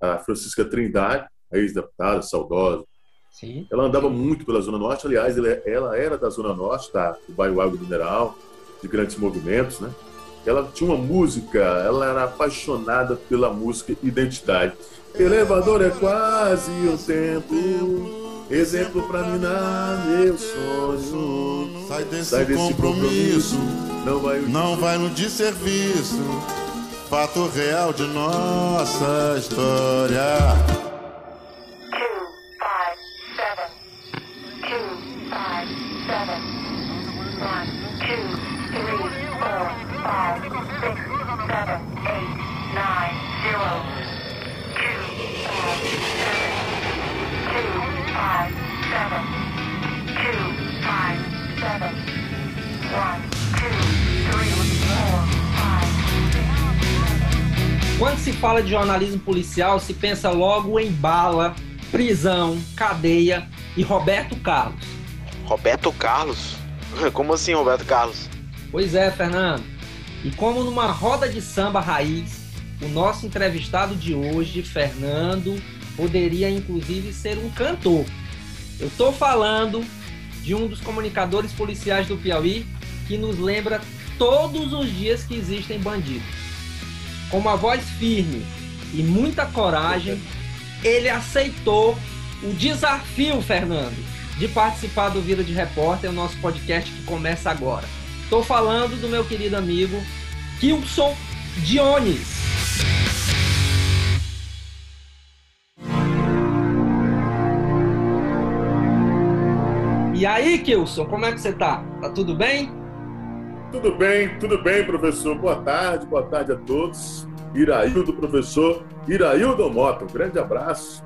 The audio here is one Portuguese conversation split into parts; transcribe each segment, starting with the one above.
a Francisca Trindade, a ex-deputada, saudosa. Sim. Ela andava muito pela Zona Norte, aliás, ela era da Zona Norte, tá? Do bairro Água Mineral, de grandes movimentos, né? Ela tinha uma música, ela era apaixonada pela música Identidade. Elevador é quase um tempo, exemplo pra minar meu sonho. Sai desse compromisso, não vai no desserviço, fato real de nossa história. Quando se fala de jornalismo policial, se pensa logo em bala, prisão, cadeia e Roberto Carlos. Roberto Carlos? Como assim, Roberto Carlos? Pois é, Fernando. E como numa roda de samba raiz, o nosso entrevistado de hoje, Fernando, poderia inclusive ser um cantor. Eu estou falando de um dos comunicadores policiais do Piauí que nos lembra todos os dias que existem bandidos. Com uma voz firme e muita coragem, ele aceitou o desafio, Fernando, de participar do Vida de Repórter, o nosso podcast que começa agora. Estou falando do meu querido amigo Kilson Dione. E aí, Kilson, como é que você tá? Tá tudo bem? Tudo bem, professor. Boa tarde a todos. Iraildo, professor Iranildo Mota, um grande abraço.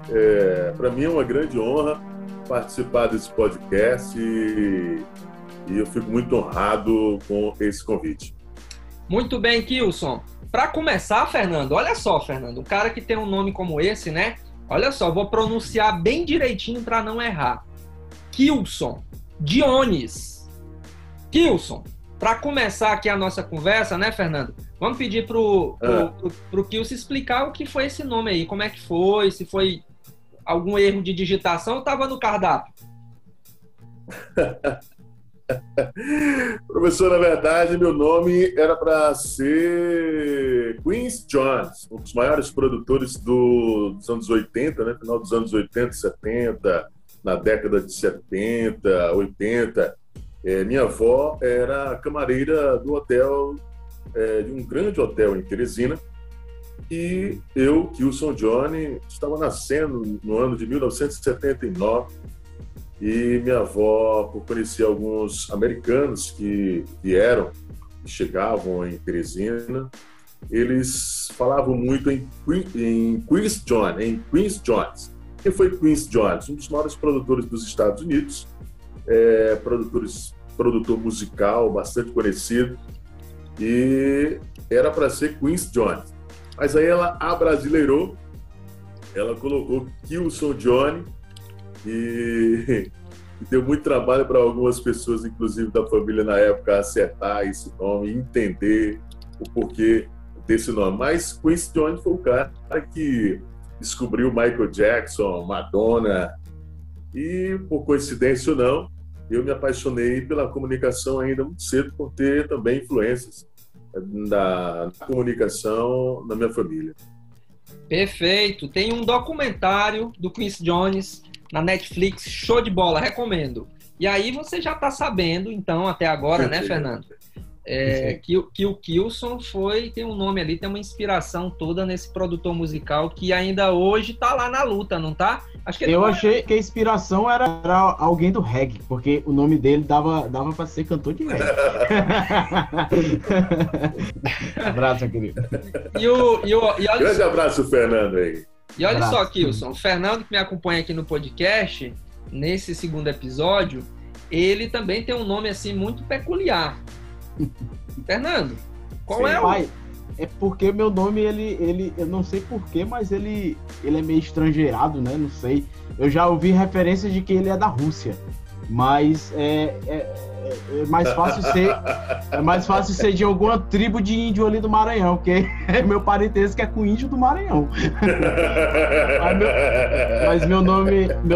Para mim é uma grande honra participar desse podcast e eu fico muito honrado com esse convite. Muito bem, Kilson. Para começar, Fernando, olha só, Fernando, o cara que tem um nome como esse, né? Olha só, vou pronunciar bem direitinho para não errar. Kilson Dione. Kilson, para começar aqui a nossa conversa, né, Fernando? Vamos pedir pro Kilson explicar o que foi esse nome aí, como é que foi, se foi algum erro de digitação ou estava no cardápio. Professor, na verdade, meu nome era para ser Quincy Jones, um dos maiores produtores dos anos 80, né? Final dos anos 80, 70... na década de 70, 80, minha avó era camareira do hotel, de um grande hotel em Teresina, e eu, Kilson Dione, estava nascendo no ano de 1979, e minha avó, por conhecer alguns americanos que vieram, que chegavam em Teresina, eles falavam muito em Quincy Jones. Quem foi Quincy Jones? Um dos maiores produtores dos Estados Unidos, produtor musical, bastante conhecido, e era para ser Quincy Jones. Mas aí ela abrasileirou, ela colocou Kilson Dione e deu muito trabalho para algumas pessoas, inclusive da família na época, acertar esse nome e entender o porquê desse nome. Mas Quincy Jones foi o cara que descobriu Michael Jackson, Madonna, e por coincidência ou não, eu me apaixonei pela comunicação ainda muito cedo, por ter também influências na comunicação na minha família. Perfeito! Tem um documentário do Quincy Jones na Netflix, show de bola, recomendo. E aí você já está sabendo, então, até agora, né, Fernando? Que o Kilson tem um nome ali, tem uma inspiração toda nesse produtor musical que ainda hoje tá lá na luta, não tá? Acho que achei que a inspiração era alguém do reggae, porque o nome dele dava pra ser cantor de reggae. Abraço, querido. Grande abraço, Fernando aí. E olha só, Kilson, o Fernando que me acompanha aqui no podcast, nesse segundo episódio, ele também tem um nome assim muito peculiar. Fernando, qual é o... Pai, é porque meu nome, eu não sei porquê, mas ele é meio estrangeirado, né? Não sei. Eu já ouvi referências de que ele é da Rússia. Mas é mais fácil ser de alguma tribo de índio ali do Maranhão, porque é meu parentesco é com índio do Maranhão. Mas meu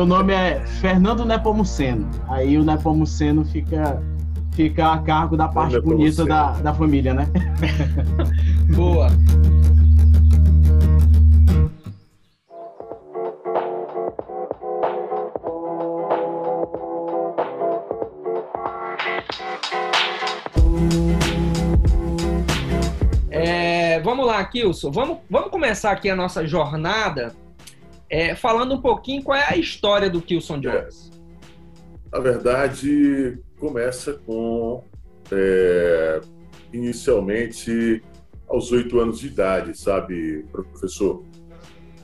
nome é Fernando Nepomuceno. Aí o Nepomuceno fica a cargo da parte bonita da família, né? Boa. Vamos lá, Kilson. Vamos começar aqui a nossa jornada falando um pouquinho qual é a história do Kilson Jones. Na verdade, começa com, inicialmente, aos 8 anos de idade, sabe, professor?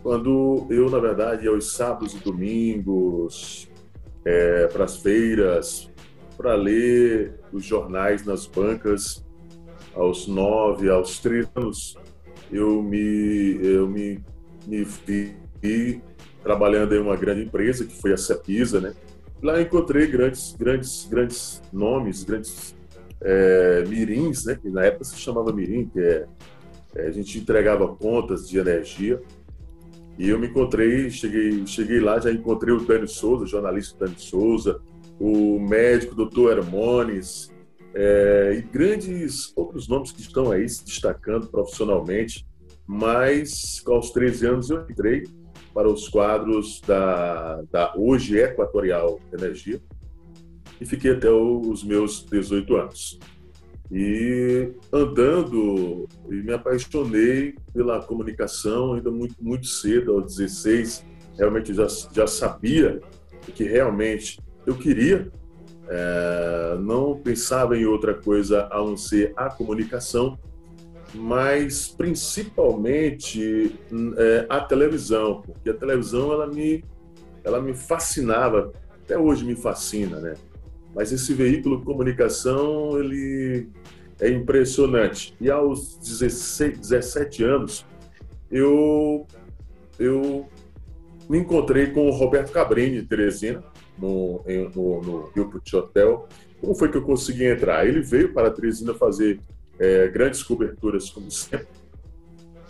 Quando eu, na verdade, aos sábados e domingos, para as feiras, para ler os jornais nas bancas, aos 9, aos 13 anos, eu me vi trabalhando em uma grande empresa, que foi a Cepisa, né? Lá encontrei grandes nomes, grandes mirins, né? Que na época se chamava mirim, que a gente entregava contas de energia. E eu me encontrei, cheguei lá, já encontrei o Dani Souza, o jornalista Dani Souza, o médico Dr. Hermones, e grandes outros nomes que estão aí se destacando profissionalmente, mas aos 13 anos eu entrei para os quadros da hoje Equatorial Energia e fiquei até os meus 18 anos. E andando, me apaixonei pela comunicação ainda muito, muito cedo, aos 16, realmente eu já sabia o que realmente eu queria. Não pensava em outra coisa a não ser a comunicação, mas principalmente a televisão, porque a televisão ela me fascinava, até hoje me fascina, né? Mas esse veículo de comunicação, ele é impressionante. E aos 17 anos eu me encontrei com o Roberto Cabrini de Teresina, no Rio Puti Hotel. Como foi que eu consegui entrar? Ele veio para a Teresina fazer grandes coberturas, como sempre,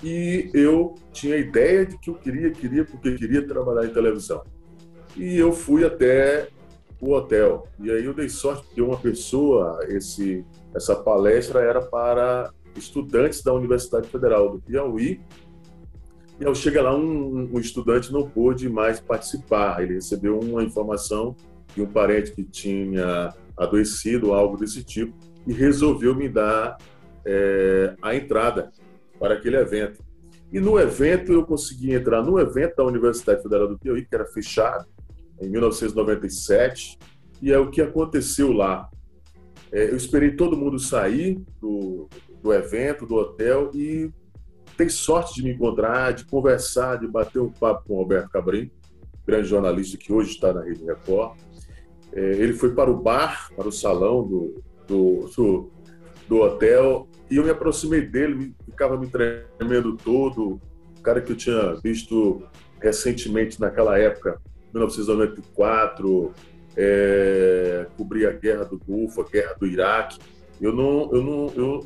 e eu tinha a ideia de que eu queria trabalhar em televisão. E eu fui até o hotel, e aí eu dei sorte porque uma pessoa, essa palestra era para estudantes da Universidade Federal do Piauí, e ao chegar lá, um estudante não pôde mais participar. Ele recebeu uma informação de um parente que tinha adoecido, algo desse tipo, e resolveu me dar a entrada para aquele evento. E no evento, eu consegui entrar no evento da Universidade Federal do Piauí, que era fechado, em 1997, e é o que aconteceu lá. Eu esperei todo mundo sair do evento, do hotel, e tem sorte de me encontrar, de conversar, de bater um papo com o Roberto Cabrini, grande jornalista que hoje está na Rede Record. Ele foi para o bar, para o salão do hotel, e eu me aproximei dele, ficava me tremendo todo. O cara que eu tinha visto recentemente naquela época, 1994, cobria a Guerra do Golfo, a Guerra do Iraque. Eu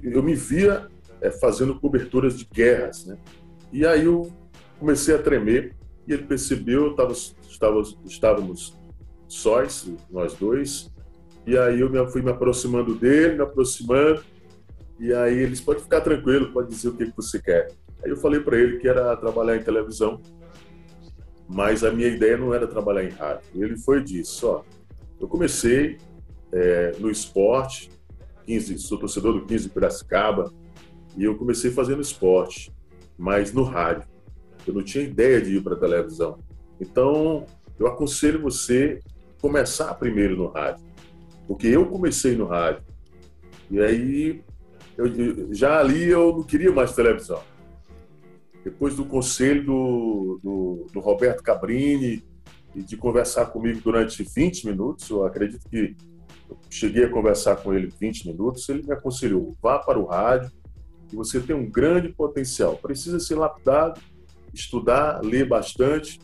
me via fazendo coberturas de guerras, né? E aí eu comecei a tremer e ele percebeu, estávamos sós, nós dois, e aí eu fui me aproximando dele, e aí ele disse, pode ficar tranquilo, pode dizer o que você quer. Aí eu falei para ele que era trabalhar em televisão, mas a minha ideia não era trabalhar em rádio. Ele foi e disse, eu comecei no esporte, sou torcedor do 15 de Piracicaba, e eu comecei fazendo esporte, mas no rádio. Eu não tinha ideia de ir para a televisão. Então, eu aconselho você começar primeiro no rádio, porque eu comecei no rádio. E aí, já ali eu não queria mais televisão. Depois do conselho do Roberto Cabrini, e de conversar comigo durante 20 minutos, eu acredito que eu cheguei a conversar com ele 20 minutos, ele me aconselhou, vá para o rádio, que você tem um grande potencial, precisa ser lapidado, estudar, ler bastante,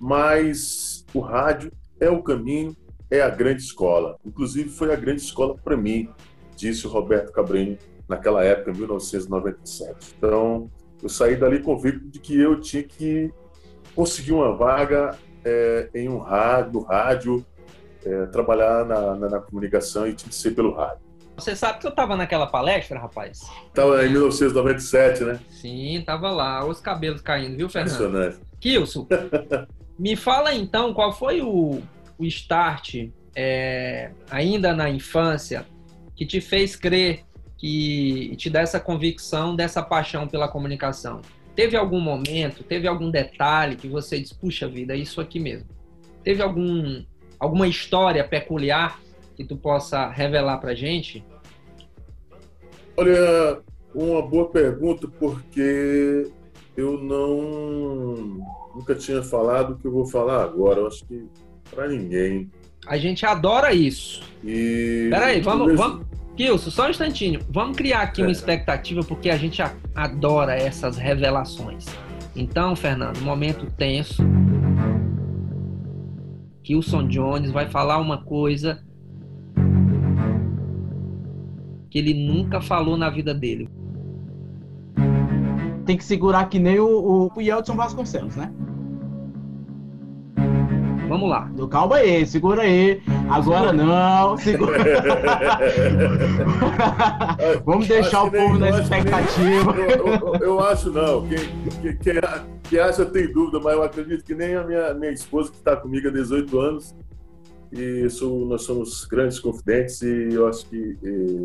mas o rádio é o caminho, é a grande escola. Inclusive, foi a grande escola para mim, disse o Roberto Cabrini naquela época, em 1997. Então, eu saí dali convicto de que eu tinha que conseguir uma vaga em um rádio, trabalhar na comunicação, e tinha que ser pelo rádio. Você sabe que eu tava naquela palestra, rapaz? Tava em 1997, né? Sim, tava lá, os cabelos caindo, viu, Fernando? Impressionante. Kilson, me fala então qual foi o start, ainda na infância, que te fez crer que te dá essa convicção, dessa paixão pela comunicação. Teve algum momento, teve algum detalhe que você diz, puxa vida, é isso aqui mesmo? Teve alguma história peculiar que tu possa revelar pra gente? Olha, uma boa pergunta, porque eu nunca tinha falado o que eu vou falar agora, eu acho que pra ninguém. A gente adora isso. E... Peraí, vamos... Kilson, só um instantinho. Vamos criar aqui uma expectativa, porque a gente adora essas revelações. Então, Fernando, momento tenso. Kilson Jones vai falar uma coisa que ele nunca falou na vida dele. Tem que segurar que nem o Yeldson Vasconcelos, né? Vamos lá. Calma aí, segura aí. Agora não, segura. Vamos deixar o povo na expectativa. Eu acho não. Quem acha tem dúvida, mas eu acredito que nem a minha esposa, que está comigo há 18 anos, e nós somos grandes confidentes, e eu acho que,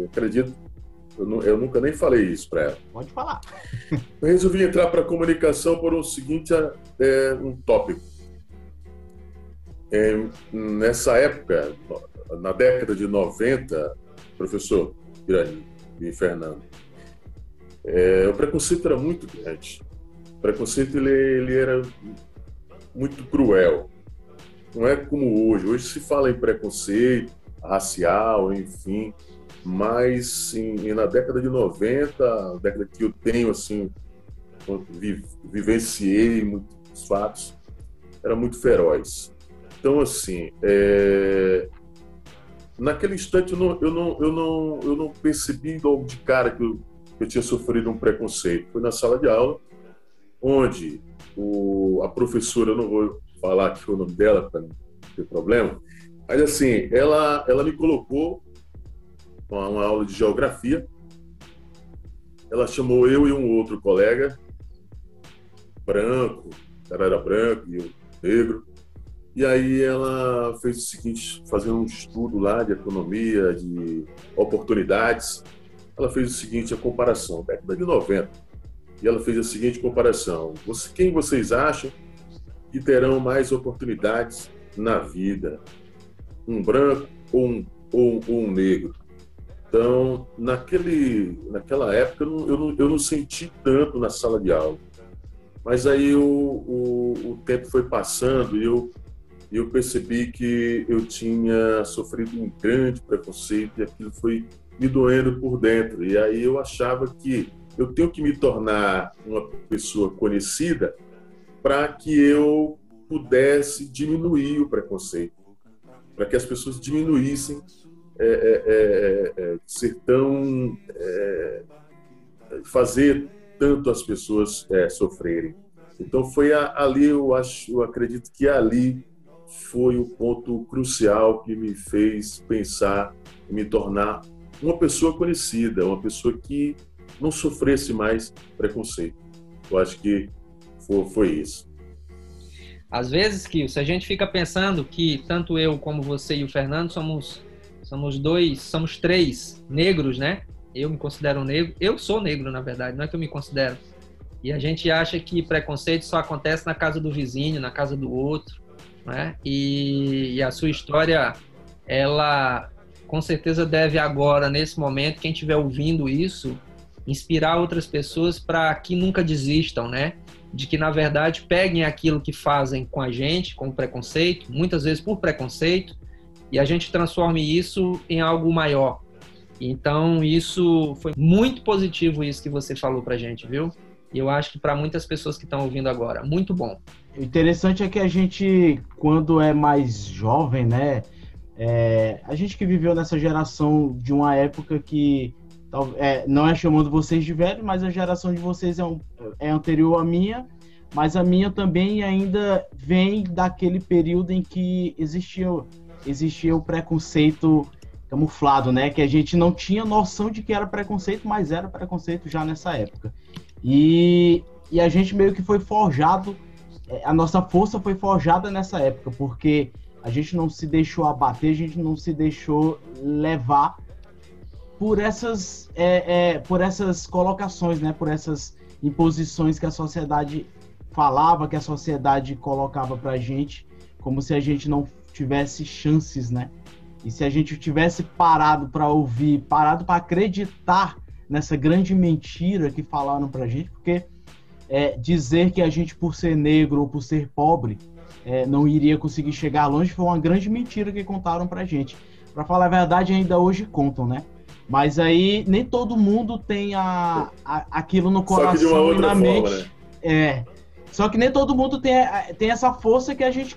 acredito, eu nunca nem falei isso para ela. Pode falar. Eu resolvi entrar para a comunicação por o seguinte, um tópico. Nessa época, na década de 90, professor Iranildo e Fernando, o preconceito era muito grande. O preconceito ele era muito cruel. Não é como hoje. Hoje se fala em preconceito racial, enfim, mas sim, na década de 90, década que eu tenho, assim, vivenciei muitos fatos, era muito feroz. Então, assim, naquele instante eu não percebi logo de cara que eu tinha sofrido um preconceito. Foi na sala de aula, onde a professora, eu não vou falar aqui o nome dela para não ter problema, mas assim, ela me colocou uma aula de geografia, ela chamou eu e um outro colega, branco, o cara era branco e eu negro. E aí ela fez o seguinte, fazendo um estudo lá de economia, de oportunidades, ela fez o seguinte, a comparação, década de 90, e ela fez a seguinte comparação, quem vocês acham que terão mais oportunidades na vida? Um branco ou um negro? Então, naquela época, eu não senti tanto na sala de aula, mas aí o tempo foi passando e eu percebi que eu tinha sofrido um grande preconceito e aquilo foi me doendo por dentro. E aí eu achava que eu tenho que me tornar uma pessoa conhecida para que eu pudesse diminuir o preconceito, para que as pessoas diminuíssem fazer tanto as pessoas sofrerem. Então foi ali, eu acredito que ali foi o ponto crucial que me fez pensar em me tornar uma pessoa conhecida, uma pessoa que não sofresse mais preconceito. Eu acho que foi isso. Às vezes, Kilson, a gente fica pensando que tanto eu como você e o Fernando somos três negros, né? Eu me considero negro, eu sou negro, na verdade, não é que eu me considero. E a gente acha que preconceito só acontece na casa do vizinho, na casa do outro. Né? E a sua história, ela com certeza deve agora, nesse momento, quem estiver ouvindo isso, inspirar outras pessoas para que nunca desistam, né? De que, na verdade, peguem aquilo que fazem com a gente, com preconceito, muitas vezes por preconceito, e a gente transforme isso em algo maior. Então, isso foi muito positivo, isso que você falou pra gente, viu? E eu acho que para muitas pessoas que estão ouvindo agora, muito bom. O interessante é que a gente, quando é mais jovem, né? A gente que viveu nessa geração de uma época que não é chamando vocês de velho, mas a geração de vocês é anterior à minha, mas a minha também ainda vem daquele período em que existia o preconceito camuflado, né? Que a gente não tinha noção de que era preconceito, mas era preconceito já nessa época. E a gente meio que foi forjado, a nossa força foi forjada nessa época, porque a gente não se deixou abater, a gente não se deixou levar por essas colocações, né? Por essas imposições que a sociedade falava, que a sociedade colocava pra gente, como se a gente não tivesse chances, né? E se a gente tivesse parado para ouvir, parado para acreditar nessa grande mentira que falaram pra gente, porque dizer que a gente, por ser negro ou por ser pobre, não iria conseguir chegar longe, foi uma grande mentira que contaram pra gente. Pra falar a verdade, ainda hoje contam, né? Mas aí nem todo mundo tem aquilo no coração, só que de uma outra forma, né? Só que nem todo mundo tem essa força que a gente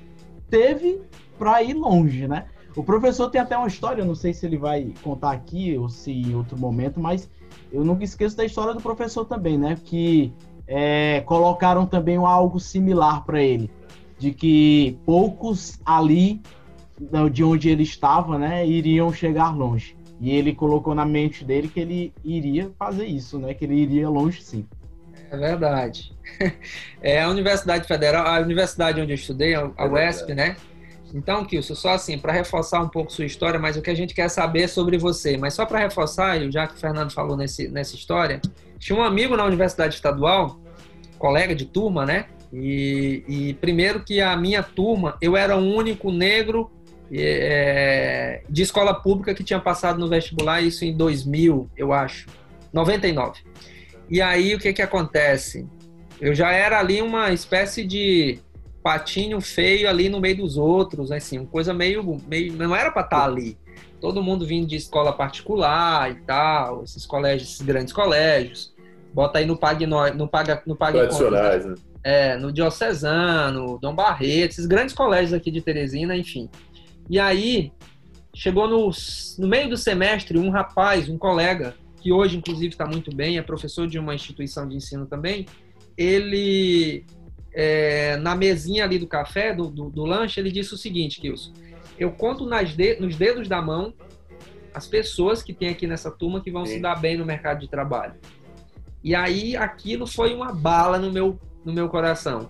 teve pra ir longe, né? O professor tem até uma história, eu não sei se ele vai contar aqui ou se em outro momento, mas eu nunca esqueço da história do professor também, né? Que colocaram também algo similar pra ele. De que poucos ali, de onde ele estava, né, iriam chegar longe. E ele colocou na mente dele que ele iria fazer isso, né, que ele iria longe sim. É verdade. A Universidade Federal, a universidade onde eu estudei, a UESP, né? Então, Kilson, só assim, para reforçar um pouco sua história, mas o que a gente quer saber é sobre você. Mas só para reforçar, já que o Fernando falou nessa história, tinha um amigo na Universidade Estadual, colega de turma, né? E primeiro que a minha turma, eu era o único negro de escola pública que tinha passado no vestibular, isso em 2000, eu acho, 99. E aí o que acontece? Eu já era ali uma espécie de patinho feio ali no meio dos outros, assim, uma coisa meio não era para estar ali. Todo mundo vindo de escola particular e tal, esses grandes colégios. Bota aí no Pagno, no Pagno tradicionais, né? No Diocesano, Dom Barreto, esses grandes colégios aqui de Teresina, enfim. E aí, chegou no meio do semestre, um rapaz, um colega, que hoje, inclusive, está muito bem, é professor de uma instituição de ensino também, ele, na mesinha ali do café, do lanche, ele disse o seguinte, Kilson, eu conto nos dedos da mão as pessoas que tem aqui nessa turma que vão se dar bem no mercado de trabalho. E aí, aquilo foi uma bala no meu coração.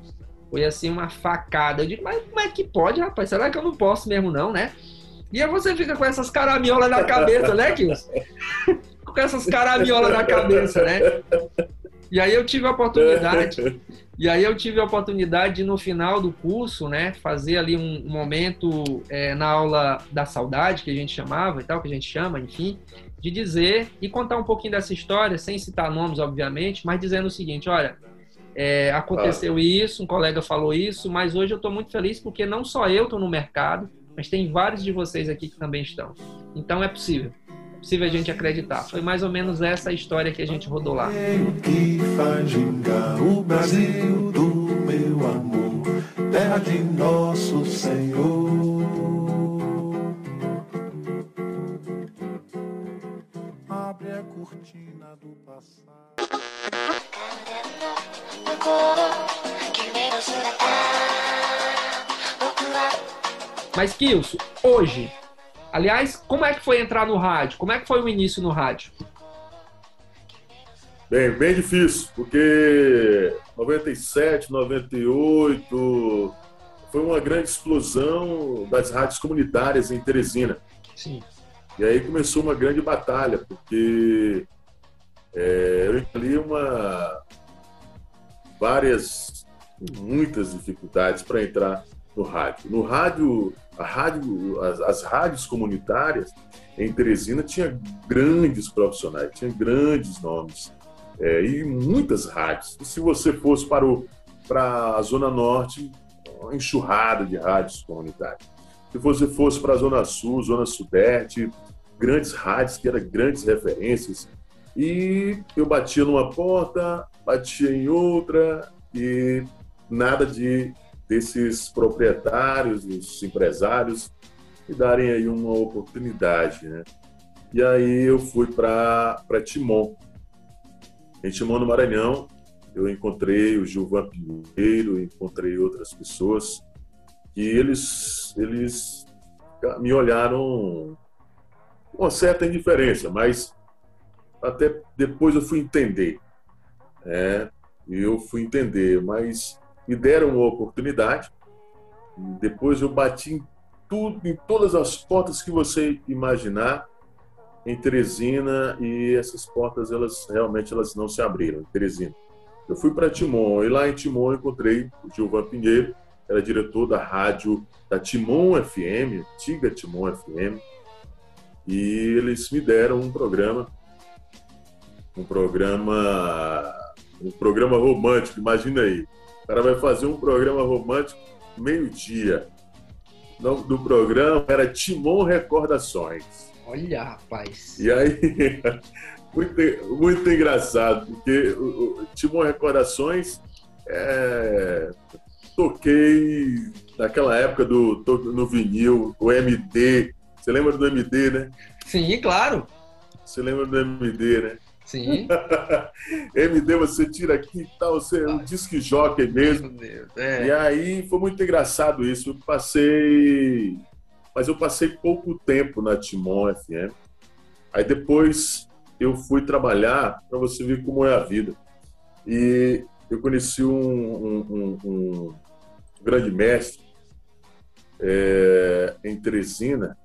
Foi assim uma facada. Eu digo, mas como é que pode, rapaz? Será que eu não posso mesmo não, né? E aí você fica com essas caramiolas na cabeça, né, Kilson? Com essas caramiolas na cabeça, né? E aí eu tive a oportunidade de, no final do curso, né, fazer ali um momento na aula da saudade, que a gente chamava e tal, que a gente chama, enfim, de dizer e contar um pouquinho dessa história, sem citar nomes, obviamente, mas dizendo o seguinte, olha, aconteceu isso, um colega falou isso, mas hoje eu estou muito feliz porque não só eu estou no mercado, mas tem vários de vocês aqui que também estão. Então é possível a gente acreditar. Foi mais ou menos essa a história que a gente rodou lá. É o que faz gingar o Brasil do meu amor, terra de nosso Senhor. Abre a cortina do passado. Mas Kilson, hoje, aliás, como é que foi entrar no rádio? Como é que foi o início no rádio? Bem difícil, porque 97, 98 foi uma grande explosão das rádios comunitárias em Teresina. Sim. E aí começou uma grande batalha, porque eu encontrei muitas dificuldades para entrar no rádio. No rádio, as rádios comunitárias em Teresina tinha grandes profissionais, tinha grandes nomes e muitas rádios. E se você fosse para a Zona Norte, uma enxurrada de rádios comunitárias. Se você fosse para a Zona Sul, Zona Sudeste, grandes rádios que eram grandes referências. E eu batia numa porta, batia em outra, e nada desses proprietários, os empresários, me darem aí uma oportunidade, né? E aí eu fui para Timon. Em Timon, no Maranhão, eu encontrei o Gilvan Pinheiro, encontrei outras pessoas, e eles me olharam com uma certa indiferença, mas até depois eu fui entender. Mas me deram uma oportunidade. Depois eu bati em todas as portas que você imaginar em Teresina, e essas portas elas realmente não se abriram. Em Teresina, eu fui para Timon, e lá em Timon eu encontrei o Gilvan Pinheiro, era diretor da rádio da Timon FM, antiga Timon FM, e eles me deram um programa romântico. Imagina aí, o cara vai fazer um programa romântico meio-dia. O nome do programa era Timon Recordações. Olha, rapaz! E aí, muito engraçado, porque o Timon Recordações, toquei naquela época no vinil, o MD. Você lembra do MD, né? Sim, claro! Você lembra do MD, né? Sim. MD, você tira aqui e tal, você é um disque jockey mesmo. Meu Deus, E aí foi muito engraçado isso. Mas eu passei pouco tempo na Timon FM. Aí depois eu fui trabalhar, para você ver como é a vida. E eu conheci um grande mestre em Teresina.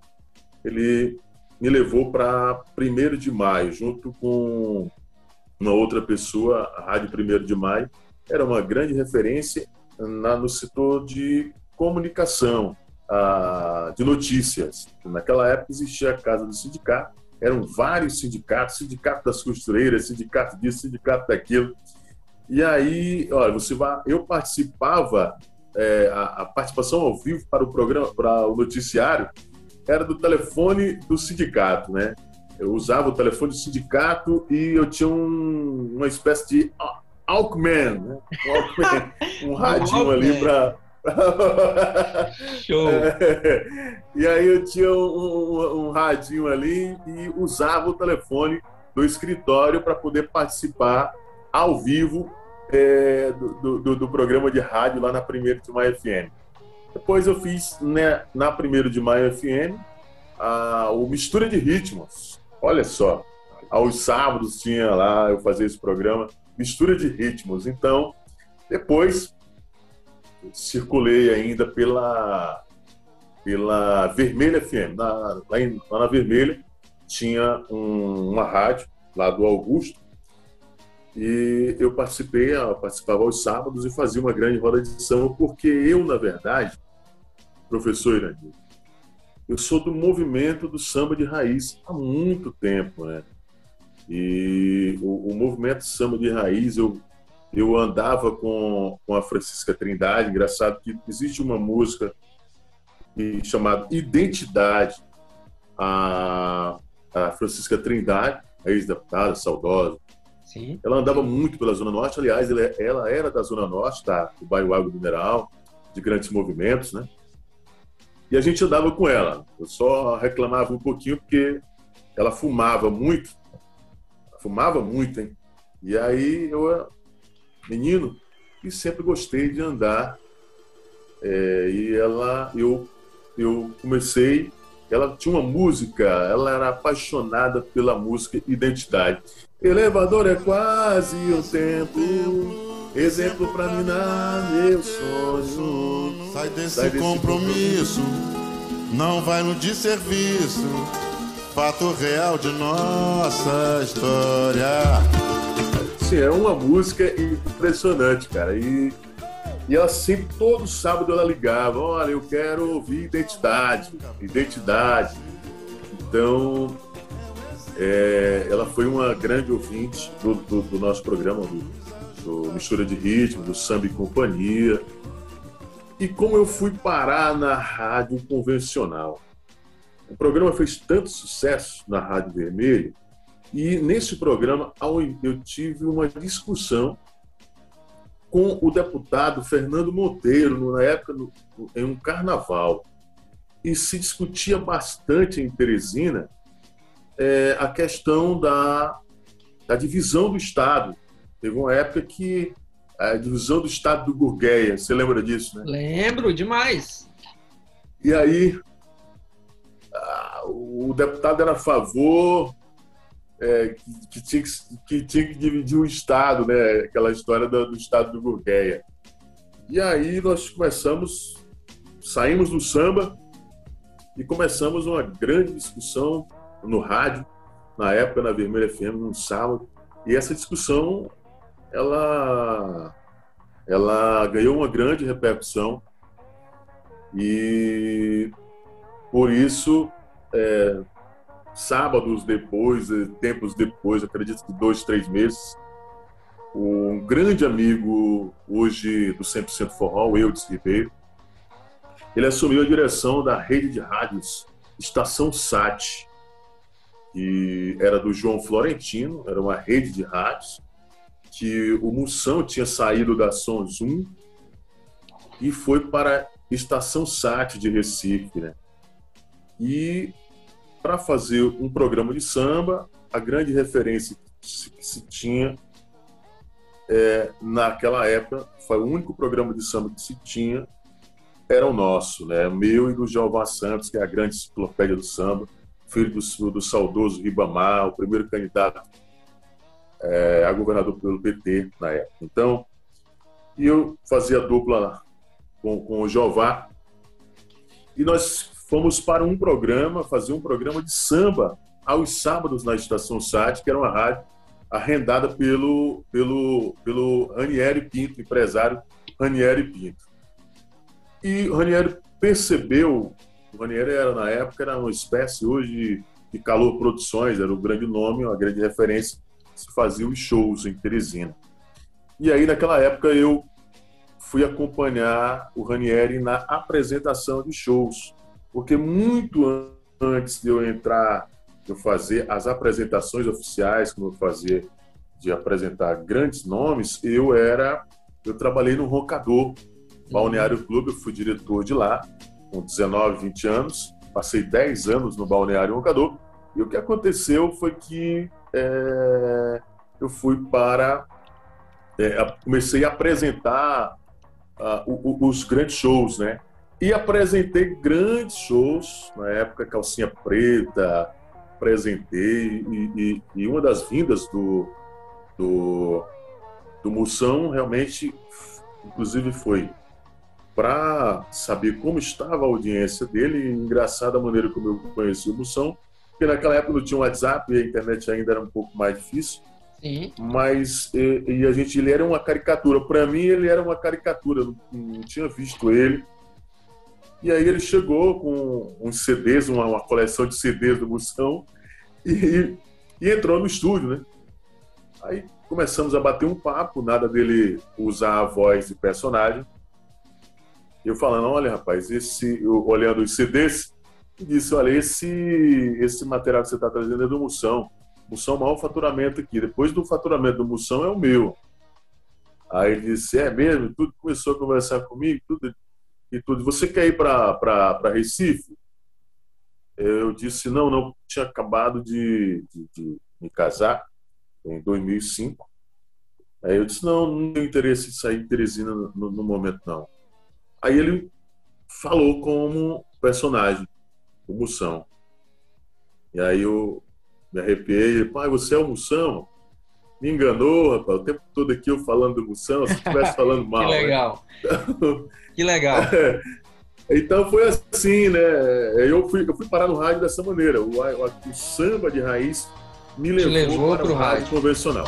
Ele me levou para 1º de Maio, junto com uma outra pessoa, a Rádio 1º de Maio. Era uma grande referência no setor de comunicação, de notícias. Naquela época existia a Casa do Sindicato, eram vários sindicatos, Sindicato das Costureiras, Sindicato disso, Sindicato daquilo. E aí, olha, eu participava, a participação ao vivo para o programa, para o noticiário, era do telefone do sindicato, né? Eu usava o telefone do sindicato e eu tinha uma espécie de Walkman, né? Um radinho ali para... Show! E aí eu tinha um radinho ali e usava o telefone do escritório para poder participar ao vivo do programa de rádio lá na 1º de Maio FM. Depois eu fiz, né, na 1º de Maio FM, o Mistura de Ritmos. Olha só, aos sábados tinha lá, eu fazia esse programa, Mistura de Ritmos. Então, depois, circulei ainda pela Vermelha FM. Lá na Vermelha tinha uma rádio, lá do Augusto, e eu participava aos sábados e fazia uma grande roda de samba, porque eu, na verdade, professor Iranildo, eu sou do movimento do samba de raiz há muito tempo, né? E o movimento samba de raiz, eu andava com a Francisca Trindade. Engraçado que existe uma música chamada Identidade. A Francisca Trindade, a ex-deputada, saudosa, sim, ela andava muito pela Zona Norte. Aliás, ela era da Zona Norte, do bairro Água Mineral, de grandes movimentos, né? E a gente andava com ela. Eu só reclamava um pouquinho porque ela fumava muito. Hein? E aí eu era menino e sempre gostei de andar. Eu comecei... Ela tinha uma música, ela era apaixonada pela música Identidade. Elevador é quase o tempo, exemplo pra minar meu sonho. Sai desse compromisso, não vai no desserviço, fato real de nossa história. Sim, é uma música impressionante, cara. E ela sempre, todo sábado, ela ligava: olha, eu quero ouvir Identidade. Então, ela foi uma grande ouvinte do nosso programa, do Mistura de Ritmo, do Samba e Companhia. E como eu fui parar na rádio convencional? O programa fez tanto sucesso na Rádio Vermelha, e nesse programa eu tive uma discussão com o deputado Fernando Monteiro, na época, em um carnaval. E se discutia bastante em Teresina a questão da divisão do Estado. Teve uma época que a divisão do Estado do Gurgueia, você lembra disso, né? Lembro, demais. E aí, o deputado era a favor que tinha que dividir o Estado, né? Aquela história do Estado do Gurgueia. E aí nós começamos, saímos do samba e começamos uma grande discussão no rádio, na época, na Vermelha FM, num sábado. E essa discussão, ela ganhou uma grande repercussão e, por isso, sábados depois, tempos depois, acredito que 2, 3 meses, um grande amigo hoje do 100% Forró, o Yeldson Ribeiro, ele assumiu a direção da rede de rádios Estação SAT, que era do João Florentino, era uma rede de rádios, que o Moção tinha saído da Som Zoom e foi para a Estação SAT de Recife, né? E para fazer um programa de samba, a grande referência que se tinha naquela época, foi o único programa de samba que se tinha, era o nosso, né? Meu e do Giovanni Santos, que é a grande enciclopédia do samba, filho do saudoso Ribamar, o primeiro candidato a governador pelo PT na época. Então, eu fazia dupla lá com o Jová e nós fomos para um programa, fazer um programa de samba aos sábados na Estação SAT, que era uma rádio arrendada pelo Ranieri Pinto, empresário Ranieri Pinto. E o Ranieri percebeu, o Ranieri era na época, era uma espécie hoje de Calor Produções, era um grande nome, uma grande referência, se faziam shows em Teresina. E aí, naquela época, eu fui acompanhar o Ranieri na apresentação de shows, porque muito antes de eu entrar, eu fazer as apresentações oficiais, como eu fazia de apresentar grandes nomes, eu trabalhei no Roncador, Balneário Clube, eu fui diretor de lá, com 19, 20 anos, passei 10 anos no Balneário Roncador, e o que aconteceu foi que eu fui para... comecei a apresentar os grandes shows, né? E apresentei grandes shows, na época, Calcinha Preta, apresentei, e uma das vindas do Mulção realmente, inclusive, foi para saber como estava a audiência dele, e engraçada a maneira como eu conheci o Mulção, porque naquela época não tinha WhatsApp e a internet ainda era um pouco mais difícil. Sim. Mas ele era uma caricatura. Para mim, ele era uma caricatura. Eu não tinha visto ele. E aí ele chegou com uns CDs, uma coleção de CDs do Moção, e entrou no estúdio, né? Aí começamos a bater um papo, nada dele usar a voz de personagem. Eu falando, olha, rapaz, olhando os CDs, disse, olha, esse material que você está trazendo é do Mulção. Mulção é o maior faturamento aqui. Depois do faturamento do Mulção é o meu. Aí ele disse, é mesmo? Tudo começou a conversar comigo, tudo. Você quer ir para Recife? Eu disse, não. Tinha acabado de me casar em 2005. Aí eu disse, não tenho interesse em sair de Teresina no momento, não. Aí ele falou como personagem. O Moção. E aí eu me arrepiei. Pai, você é o Moção? Me enganou, rapaz. O tempo todo aqui eu falando do Moção, se estivesse falando mal. Que legal. Né? Então, que legal. Então foi assim, né? Eu fui parar no rádio dessa maneira. O samba de raiz me levou para o rádio convencional.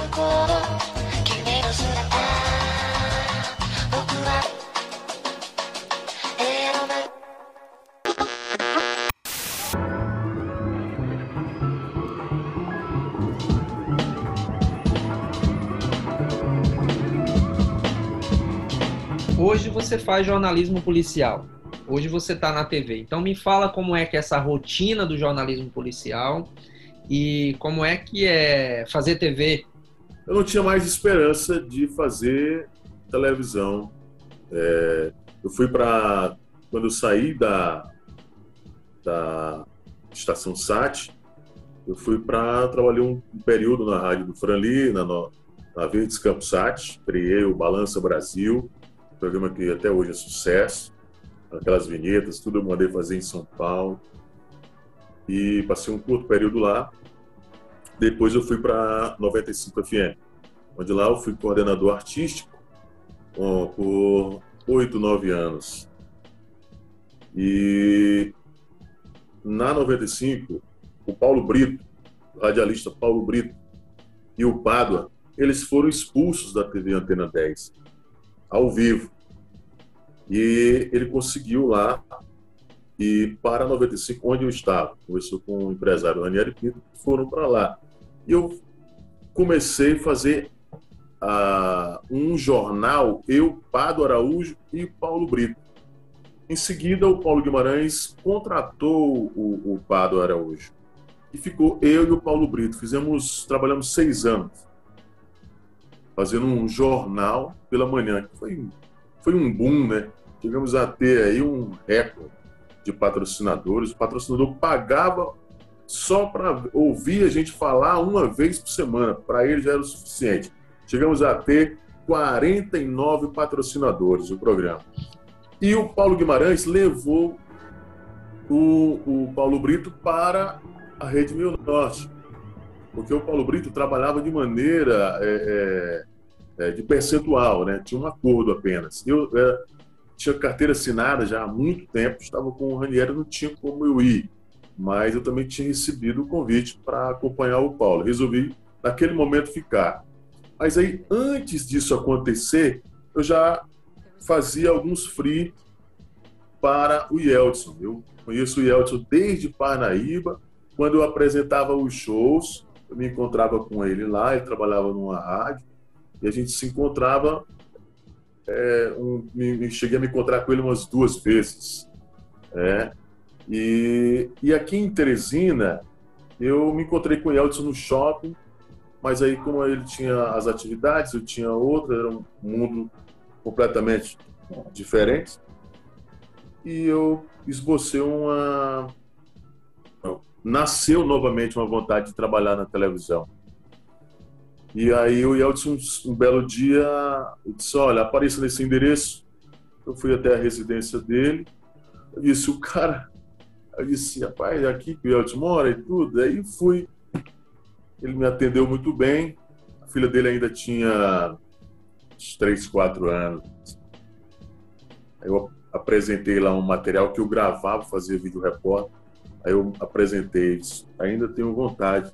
Hoje você faz jornalismo policial, hoje você está na TV, então me fala como é que é essa rotina do jornalismo policial e como é que é fazer TV. Eu não tinha mais esperança de fazer televisão. Eu fui para... Quando eu saí da Estação SAT, eu fui para... Trabalhei um período na rádio do Franli, na Verdes Campos SAT. Criei o Balança Brasil, programa que até hoje é sucesso. Aquelas vinhetas, tudo eu mandei fazer em São Paulo. E passei um curto período lá. Depois eu fui para 95 FM, onde lá eu fui coordenador artístico por 8, 9 anos. E na 95, o Paulo Brito, o radialista Paulo Brito e o Pádua, eles foram expulsos da TV Antena 10, ao vivo. E ele conseguiu lá, e para 95, onde eu estava, conversou com o empresário Ranieri Pinto, foram para lá. E eu comecei a fazer um jornal, eu, Pádua Araújo e Paulo Brito. Em seguida, o Paulo Guimarães contratou o Pádua Araújo. E ficou eu e o Paulo Brito. Trabalhamos 6 anos, fazendo um jornal pela manhã, que foi um boom, né? Chegamos a ter aí um recorde de patrocinadores. O patrocinador pagava só para ouvir a gente falar uma vez por semana. Para ele já era o suficiente. Chegamos a ter 49 patrocinadores do programa. E o Paulo Guimarães levou o Paulo Brito para a Rede Mil Norte, porque o Paulo Brito trabalhava de maneira de percentual, né? Tinha um acordo apenas. Eu tinha carteira assinada já há muito tempo, estava com o Ranieri, não tinha como eu ir, mas eu também tinha recebido o convite para acompanhar o Paulo. Resolvi, naquele momento, ficar. Mas aí, antes disso acontecer, eu já fazia alguns free para o Yeldson. Eu conheço o Yeldson desde Parnaíba, quando eu apresentava os shows, eu me encontrava com ele lá, ele trabalhava numa rádio, e a gente se encontrava, cheguei a me encontrar com ele umas 2 vezes. E aqui em Teresina, eu me encontrei com o Yeldson no shopping, mas aí como ele tinha as atividades, eu tinha outra, era um mundo completamente diferente, e eu esbocei uma... Nasceu novamente uma vontade de trabalhar na televisão. E aí o Yeldson, um belo dia, disse: olha, apareça nesse endereço. Eu fui até a residência dele, eu disse, o cara... Eu disse, rapaz, é aqui que o Yeldson mora e tudo. Aí fui, ele me atendeu muito bem, a filha dele ainda tinha... 3, 4 anos. Aí eu apresentei lá um material que eu gravava, fazia vídeo repórter. Aí eu apresentei isso. Ainda tenho vontade.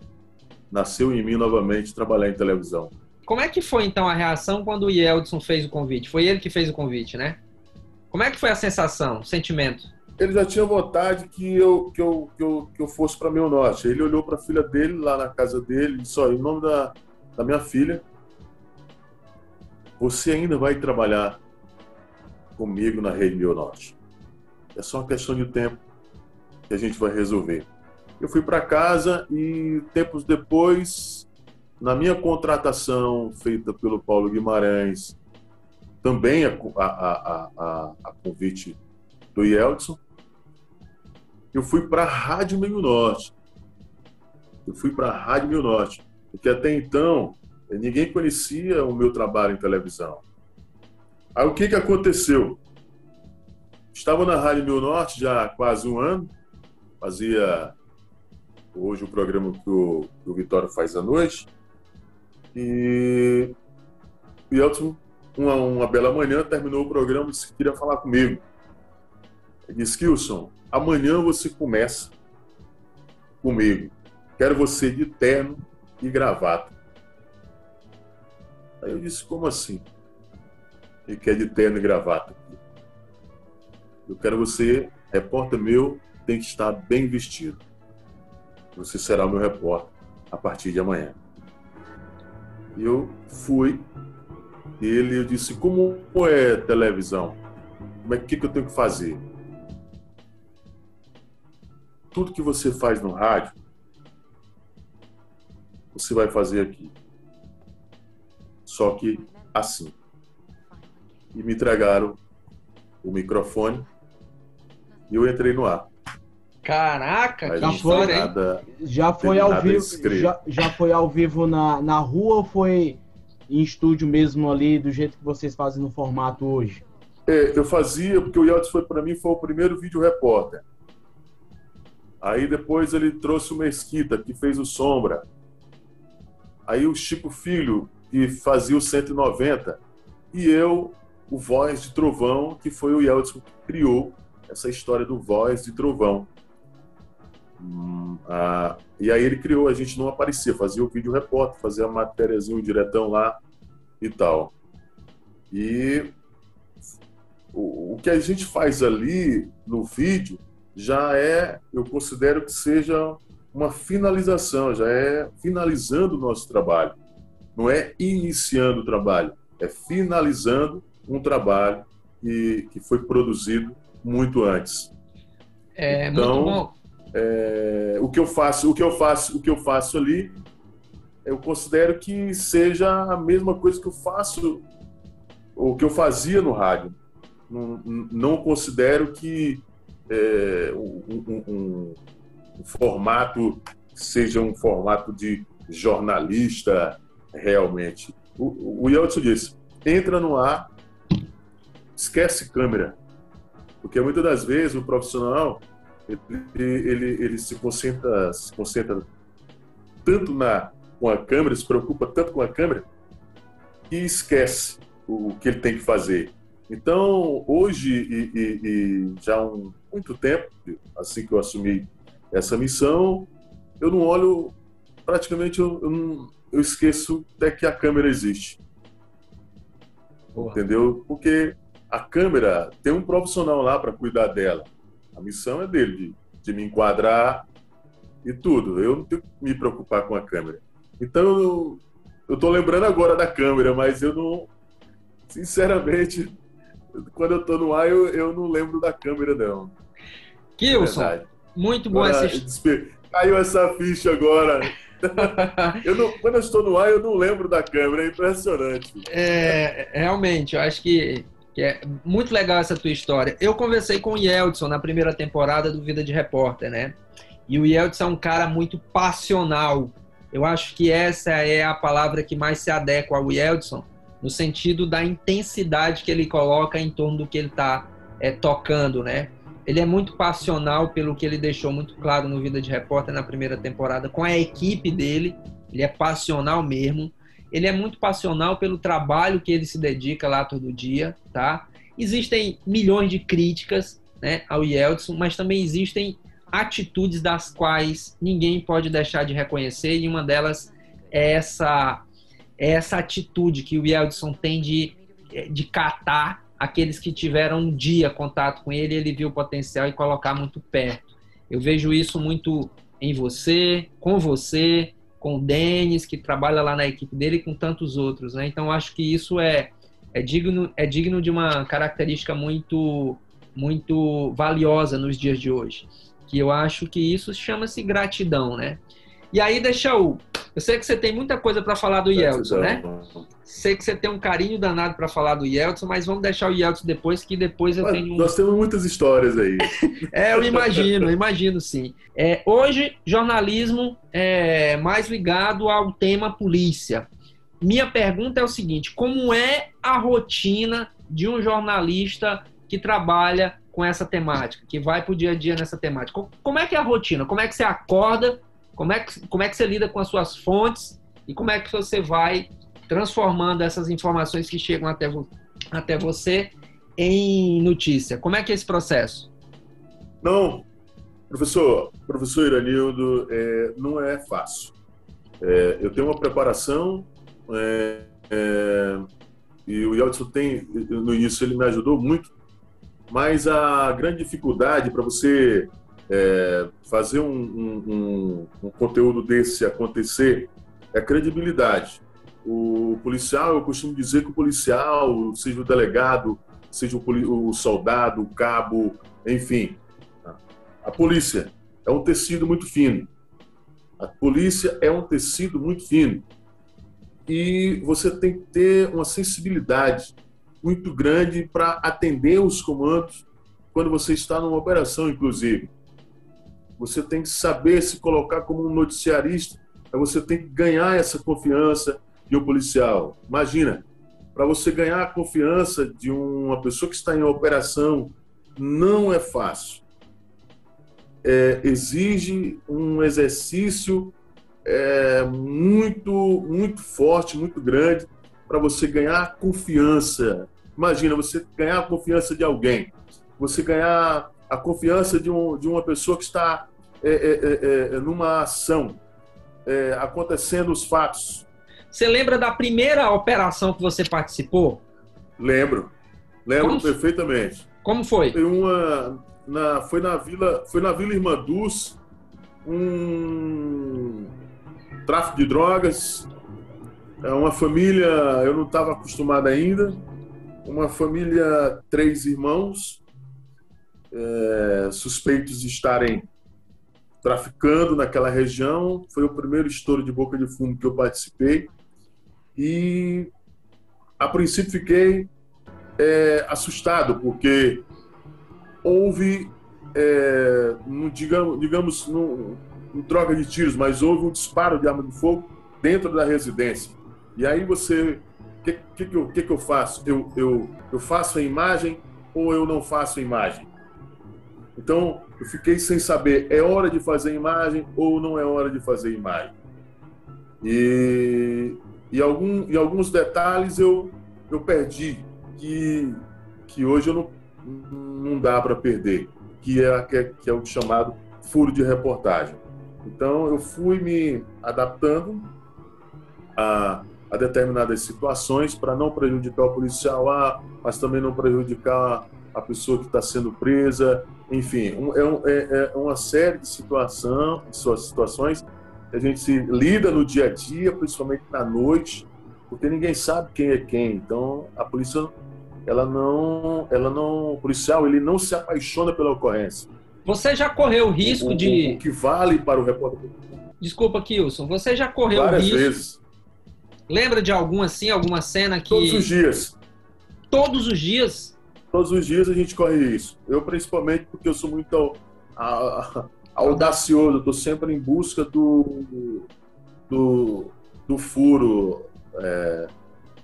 Nasceu em mim novamente trabalhar em televisão. Como é que foi então a reação quando o Yeldson fez o convite? Foi ele que fez o convite, né? Como é que foi a sensação, o sentimento? Ele já tinha vontade que eu fosse para Mil Norte. Ele olhou para a filha dele lá na casa dele e disse: olha, em nome da minha filha, você ainda vai trabalhar comigo na Rede Mil Norte. É só uma questão de tempo que a gente vai resolver. Eu fui para casa e, tempos depois, na minha contratação feita pelo Paulo Guimarães, também a convite do Yeldson, eu fui para a Rádio Mil Norte. Eu fui para a Rádio Mil Norte, porque até então... ninguém conhecia o meu trabalho em televisão. Aí o que que aconteceu? Estava na Rádio Mil Norte já há quase um ano, fazia hoje o programa que o Vitório faz à noite, e o Yeldson, uma bela manhã, terminou o programa e disse que queria falar comigo. Ele disse: Kilson, amanhã você começa comigo. Quero você de terno e gravata. Aí eu disse: como assim? Ele quer de terno e gravata. Eu quero você, repórter meu, tem que estar bem vestido. Você será o meu repórter a partir de amanhã. Eu fui, eu disse: como é televisão? Como é que eu tenho que fazer? Tudo que você faz no rádio, você vai fazer aqui. Só que assim. e me entregaram o microfone e eu entrei no ar. Caraca, mas já foi, nada, já foi ao vivo, já foi ao vivo na rua ou foi em estúdio mesmo ali, do jeito que vocês fazem no formato hoje? É, eu fazia, porque o Yeldson foi para mim, foi o primeiro vídeo repórter. Aí depois ele trouxe o Mesquita, que fez o Sombra. Aí o Chico Filho, que fazia o 190. E eu, o Voz de Trovão, que foi o Yeldson que criou essa história do Voz de Trovão. E aí ele criou, a gente não aparecia, fazia o vídeo repórter, fazia a matériazinha, o diretão lá e tal. E o que a gente faz ali no vídeo já é, eu considero que seja uma finalização, já é finalizando o nosso trabalho. Não é iniciando o trabalho, é finalizando um trabalho que foi produzido muito antes. É, então, muito bom. É, o que eu faço ali, eu considero que seja a mesma coisa que eu faço, ou que eu fazia no rádio. Não considero que um formato seja um formato de jornalista realmente. O Yeldson disse, entra no ar, esquece câmera, porque muitas das vezes o profissional ele se concentra tanto com a câmera, se preocupa tanto com a câmera, que esquece o que ele tem que fazer. Então, hoje, e já há muito tempo, assim que eu assumi essa missão, eu não olho, praticamente eu esqueço até que a câmera existe. Boa. Entendeu? Porque a câmera tem um profissional lá para cuidar dela. A missão é dele, de me enquadrar e tudo. Eu não tenho que me preocupar com a câmera. Então, eu tô lembrando agora da câmera, mas eu não... Sinceramente, quando eu tô no ar, eu não lembro da câmera, não. Kilson, muito boa essa história. Caiu essa ficha agora. Quando eu estou no ar, eu não lembro da câmera. É impressionante. É, realmente, eu acho que é muito legal essa tua história. Eu conversei com o Yeldson na primeira temporada do Vida de Repórter, né? E o Yeldson é um cara muito passional. Eu acho que essa é a palavra que mais se adequa ao Yeldson, no sentido da intensidade que ele coloca em torno do que ele está tocando, né? Ele é muito passional, pelo que ele deixou muito claro no Vida de Repórter na primeira temporada, com a equipe dele. Ele é passional mesmo. Ele é muito passional pelo trabalho que ele se dedica lá todo dia, tá? Existem milhões de críticas, né, ao Yeldson, mas também existem atitudes das quais ninguém pode deixar de reconhecer, e uma delas é essa atitude que o Yeldson tem de catar aqueles que tiveram um dia contato com ele, ele viu o potencial e colocar muito perto. Eu vejo isso muito em você, com o Denis, que trabalha lá na equipe dele, e com tantos outros, né? Então, acho que isso é digno de uma característica muito, muito valiosa nos dias de hoje, que eu acho que isso chama-se gratidão, né? E aí, eu sei que você tem muita coisa para falar do Yeldson, né? Sei que você tem um carinho danado para falar do Yeldson, mas vamos deixar o Yeldson depois, que depois eu tenho... Nós temos muitas histórias aí. Eu imagino, sim. Hoje, jornalismo é mais ligado ao tema polícia. Minha pergunta é o seguinte, como é a rotina de um jornalista que trabalha com essa temática, que vai pro dia a dia nessa temática? Como é que é a rotina? Como é que você acorda? Como é que você lida com as suas fontes? E como é que você vai transformando essas informações que chegam até você em notícia? Como é que é esse processo? Não, professor Iranildo, não é fácil. Eu tenho uma preparação e o Yeldson tem, no início ele me ajudou muito, mas a grande dificuldade para você... fazer um conteúdo desse acontecer é credibilidade. O policial, eu costumo dizer que o policial, seja o delegado, seja o soldado, o cabo, enfim, a polícia é um tecido muito fino. E você tem que ter uma sensibilidade muito grande para atender os comandos. Quando você está numa operação, inclusive, você tem que saber se colocar como um noticiarista, aí você tem que ganhar essa confiança de um policial. Imagina, para você ganhar a confiança de uma pessoa que está em operação, não é fácil. Exige um exercício muito forte, muito grande, para você ganhar confiança. Imagina, você ganhar a confiança de alguém, você ganhar a confiança de uma pessoa que está numa ação, acontecendo os fatos. Você lembra da primeira operação que você participou? Lembro perfeitamente. Como foi? Foi na Vila Irmanduz, um tráfico de drogas, uma família, eu não estava acostumado ainda, uma família, 3 irmãos, suspeitos de estarem traficando naquela região. Foi o primeiro estouro de boca de fumo que eu participei e, a princípio, fiquei assustado, porque houve, digamos, não troca de tiros, mas houve um disparo de arma de fogo dentro da residência. E aí você, o que eu faço? Eu faço a imagem ou eu não faço a imagem? Então, eu fiquei sem saber, é hora de fazer imagem ou não é hora de fazer imagem? E alguns detalhes eu perdi, que hoje eu não dá para perder, que é o chamado furo de reportagem. Então, eu fui me adaptando a determinadas situações para não prejudicar o policial A, mas também não prejudicar a pessoa que está sendo presa. Enfim, é uma série de situações que a gente se lida no dia a dia, principalmente na noite, porque ninguém sabe quem é quem. Então, a polícia, o policial, ele não se apaixona pela ocorrência. Você já correu o risco de... O que vale para o repórter... Desculpa, Kilson, você já correu o risco... Várias vezes. Lembra de alguma cena que... Todos os dias. Todos os dias? Todos os dias a gente corre isso. Eu, principalmente, porque eu sou muito audacioso, estou sempre em busca do furo.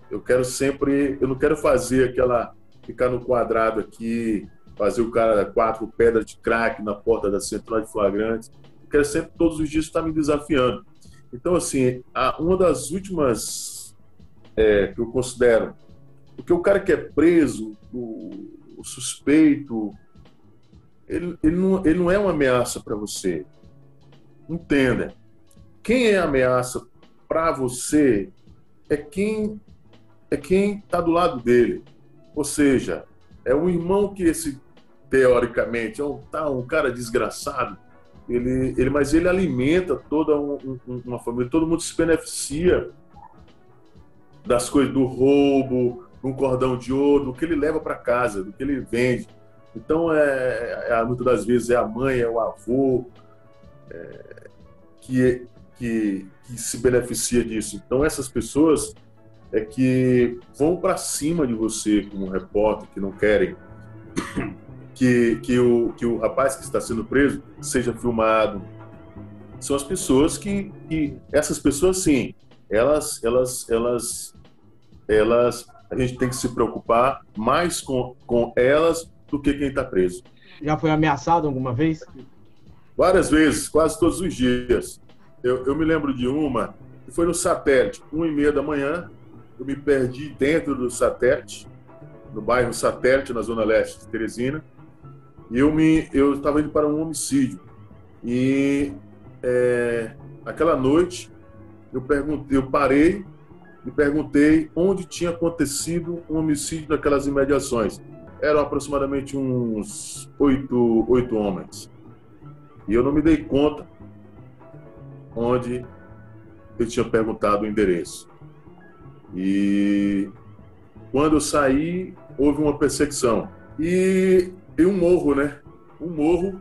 Eu quero sempre... Eu não quero fazer aquela... Ficar no quadrado aqui, fazer o cara 4 pedras de crack na porta da central de flagrantes. Eu quero sempre, todos os dias, estar me desafiando. Então, assim, uma das últimas que eu considero... Porque o cara que é preso, o suspeito, ele não é uma ameaça para você. Entenda. Quem é ameaça para você é quem está do lado dele. Ou seja, é o irmão que esse, teoricamente, é um cara desgraçado, mas ele alimenta toda uma família, todo mundo se beneficia das coisas do roubo, um cordão de ouro, do que ele leva para casa, do que ele vende. Então, muitas das vezes é a mãe, é o avô que se beneficia disso. Então, essas pessoas que vão para cima de você como repórter, que não querem que o rapaz que está sendo preso seja filmado. São as pessoas que essas pessoas, sim, a gente tem que se preocupar mais com elas do que quem está preso. Já foi ameaçado alguma vez? Várias vezes, quase todos os dias. Eu me lembro de uma, que foi no Satélite, 1h30 da manhã, eu me perdi dentro do Satélite, no bairro Satélite, na Zona Leste de Teresina, e eu estava indo para um homicídio. E aquela noite, eu parei e perguntei onde tinha acontecido um homicídio naquelas imediações. Eram aproximadamente uns 8 homens. E eu não me dei conta onde eu tinha perguntado o endereço. E quando eu saí, houve uma perseguição. E um morro, né? Um morro.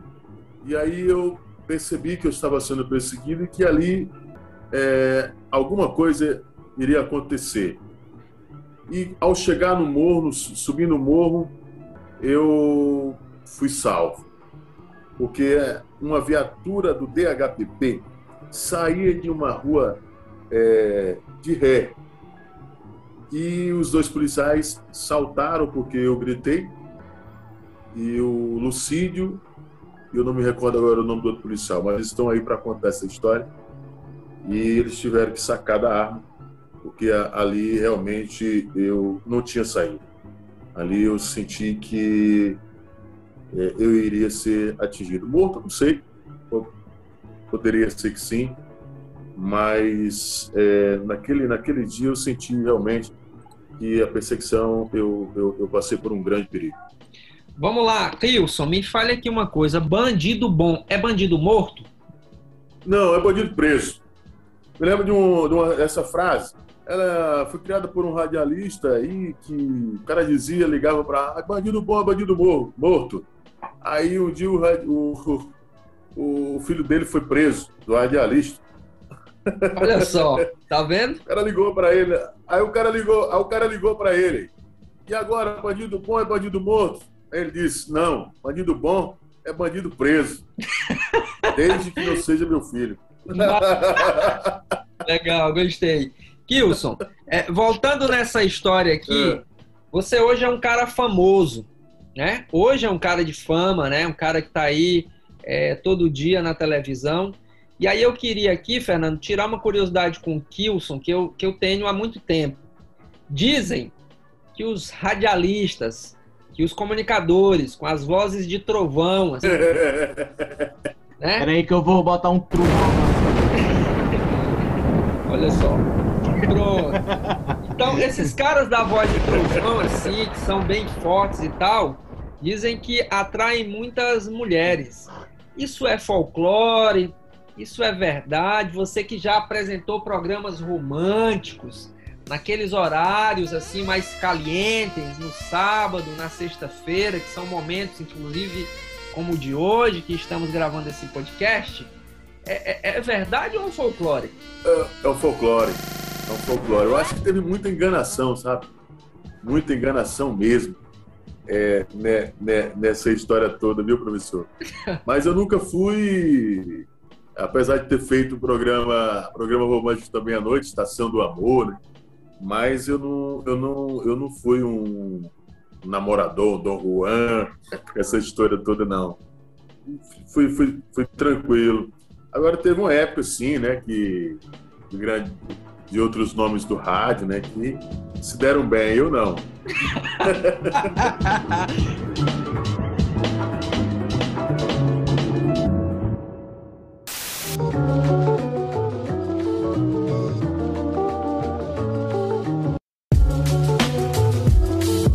E aí eu percebi que eu estava sendo perseguido e que ali alguma coisa iria acontecer. E ao chegar no morro, subindo o morro, eu fui salvo, porque uma viatura do DHPP saía de uma rua de ré, e os dois policiais saltaram porque eu gritei, e o Lucídio, eu não me recordo agora o nome do outro policial, mas eles estão aí para contar essa história, e eles tiveram que sacar da arma, porque ali realmente eu não tinha saído. Ali eu senti que eu iria ser atingido. Morto, não sei, poderia ser que sim, mas naquele dia eu senti realmente que a perseguição, eu passei por um grande perigo. Vamos lá, Kilson, me fale aqui uma coisa, bandido bom é bandido morto? Não, é bandido preso. Me lembro dessa frase, ela foi criada por um radialista aí, que o cara dizia, ligava para bandido bom é bandido morto. Aí um dia o filho dele foi preso, do radialista. Olha só, tá vendo? O cara ligou para ele, aí o cara ligou para ele, e agora bandido bom é bandido morto? Aí ele disse, não, bandido bom é bandido preso, desde que não seja meu filho. Legal, gostei. Kilson, voltando nessa história aqui, você hoje é um cara famoso, né? Hoje é um cara de fama, né? Um cara que tá aí todo dia na televisão. E aí eu queria aqui, Fernando, tirar uma curiosidade com o Kilson que eu tenho há muito tempo. Dizem que os radialistas, que os comunicadores com as vozes de trovão, assim, né? Peraí que eu vou botar um truco. Olha só. Pronto. Então, esses caras da voz de trovão, assim, que são bem fortes e tal, dizem que atraem muitas mulheres. Isso é folclore? Isso é verdade? Você que já apresentou programas românticos, naqueles horários, assim, mais calientes, no sábado, na sexta-feira, que são momentos, inclusive, como o de hoje, que estamos gravando esse podcast, é verdade ou é um folclore? É um folclore, é um folclore. Eu acho que teve muita enganação, sabe? Muita enganação mesmo, nessa história toda, viu, professor? Mas eu nunca fui, apesar de ter feito um programa romântico também à noite, Estação do Amor, né? Mas eu não fui um namorador, Dom Juan, essa história toda, não. Fui tranquilo. Agora, teve uma época, sim, né, que de outros nomes do rádio, né, que se deram bem, eu não.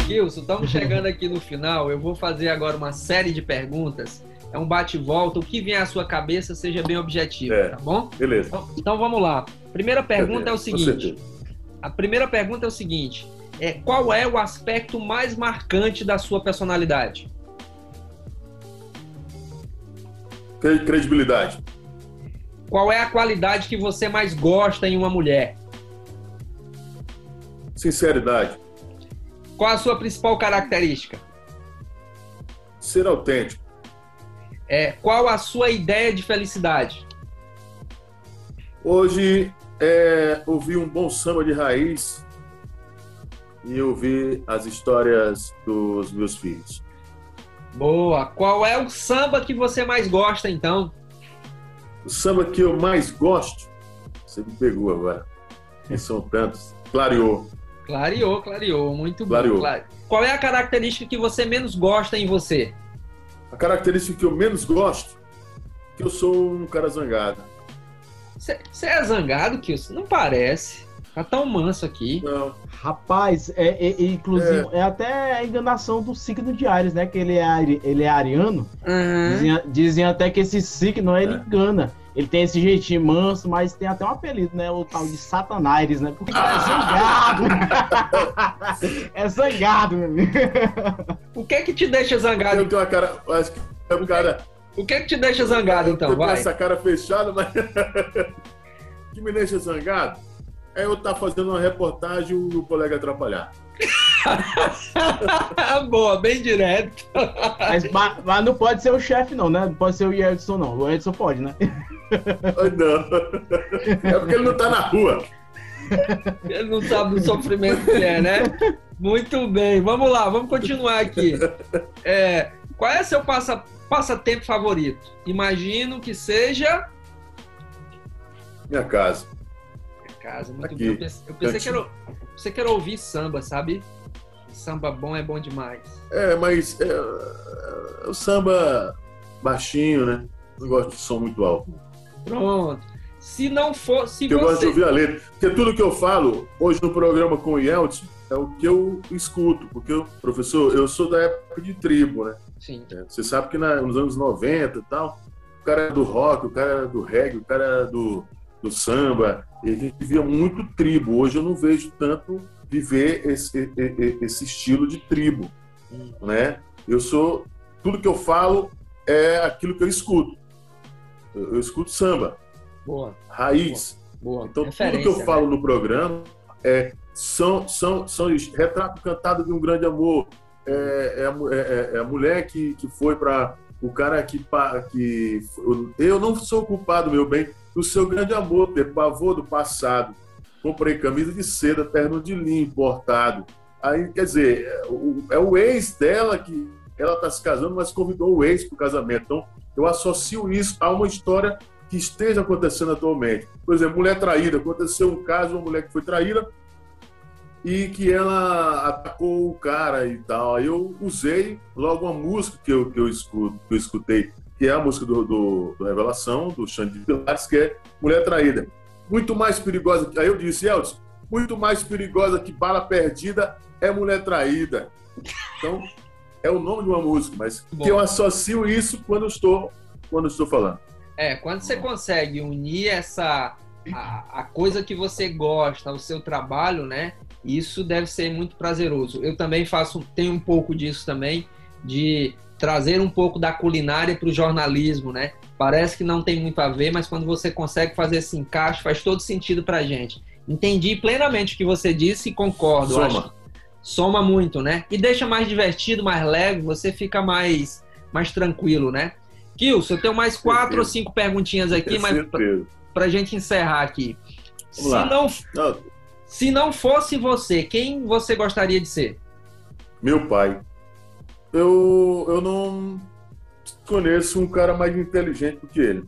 Kilson, estamos chegando aqui no final. Eu vou fazer agora uma série de perguntas. É um bate-volta. O que vier à sua cabeça, seja bem objetivo, tá bom? Beleza. Então vamos lá. Primeira pergunta é o seguinte. A primeira pergunta é o seguinte. Qual é o aspecto mais marcante da sua personalidade? Credibilidade. Qual é a qualidade que você mais gosta em uma mulher? Sinceridade. Qual a sua principal característica? Ser autêntico. Qual a sua ideia de felicidade? Hoje ouvir um bom samba de raiz e ouvir as histórias dos meus filhos. Boa! Qual é o samba que você mais gosta, então? O samba que eu mais gosto? Você me pegou agora. E são tantos. Clareou. Clareou, clareou. Muito bom. Clareou. Qual é a característica que você menos gosta em você? A característica que eu menos gosto é que eu sou um cara zangado. Você é zangado, Kilson? Não parece. Tá tão manso aqui. Não. Rapaz, inclusive, é até a enganação do signo de Áries, né? Que ele é ariano. Uhum. Dizem até que esse signo, ele engana. Ele tem esse jeitinho manso, mas tem até um apelido, né? O tal de Satanás, né? Porque é zangado! É zangado, meu amigo. O que é que te deixa zangado? Eu tenho uma cara... Acho que é um cara... O que é que te deixa zangado, então? Eu tenho essa cara fechada, mas... O que me deixa zangado é eu estar fazendo uma reportagem e o colega atrapalhar. Boa, bem direto. Mas não pode ser o chefe, não, né? Não pode ser o Yeldson, não. O Yeldson pode, né? Não. É porque ele não tá na rua. Ele não sabe do sofrimento que é, né? Muito bem, vamos lá, vamos continuar aqui. Qual é seu passatempo favorito? Imagino que seja... Minha casa. Minha casa, muito bem. Eu pensei que era ouvir samba, sabe? Samba bom é bom demais. Mas o samba baixinho, né? Não gosto de som muito alto. Pronto. Se não for... Eu gosto de ouvir a letra. Porque tudo que eu falo hoje no programa com o Yeldson é o que eu escuto. Porque, professor, eu sou da época de tribo, né? Sim. Você sabe que nos anos 90 e tal, o cara era do rock, o cara era do reggae, o cara era do samba. E a gente via muito tribo. Hoje eu não vejo tanto viver esse estilo de tribo, né? Tudo que eu falo é aquilo que eu escuto. Eu escuto samba. Boa. Raiz. Boa. Então, referência, tudo que eu falo, né, no programa são retrato cantado de um grande amor. A mulher que foi para o cara que eu não sou culpado, meu bem, do seu grande amor, ter pavor do passado. Comprei camisa de seda, terno de linho importado. Aí, quer dizer, o ex dela que ela tá se casando, mas convidou o ex pro casamento. Então, eu associo isso a uma história que esteja acontecendo atualmente. Por exemplo, mulher traída. Aconteceu um caso de uma mulher que foi traída e que ela atacou o cara e tal. Aí eu usei logo uma música que eu escutei, que é a música do Revelação, do Xande de Pilares, que é Mulher Traída. Muito mais perigosa... Aí eu disse, Yeldson, muito mais perigosa que bala perdida é mulher traída. Então, é o nome de uma música, mas que eu associo isso quando estou falando. Quando você consegue unir a coisa que você gosta, o seu trabalho, né? Isso deve ser muito prazeroso. Eu também tenho um pouco disso também, de trazer um pouco da culinária para o jornalismo, né? Parece que não tem muito a ver, mas quando você consegue fazer esse encaixe, faz todo sentido pra gente. Entendi plenamente o que você disse e concordo. Soma muito, né? E deixa mais divertido, mais leve, você fica mais tranquilo, né? Kilson, eu tenho mais 4 ou 5 perguntinhas aqui, mas pra gente encerrar aqui. Se não fosse você, quem você gostaria de ser? Meu pai. Eu não conheço um cara mais inteligente do que ele.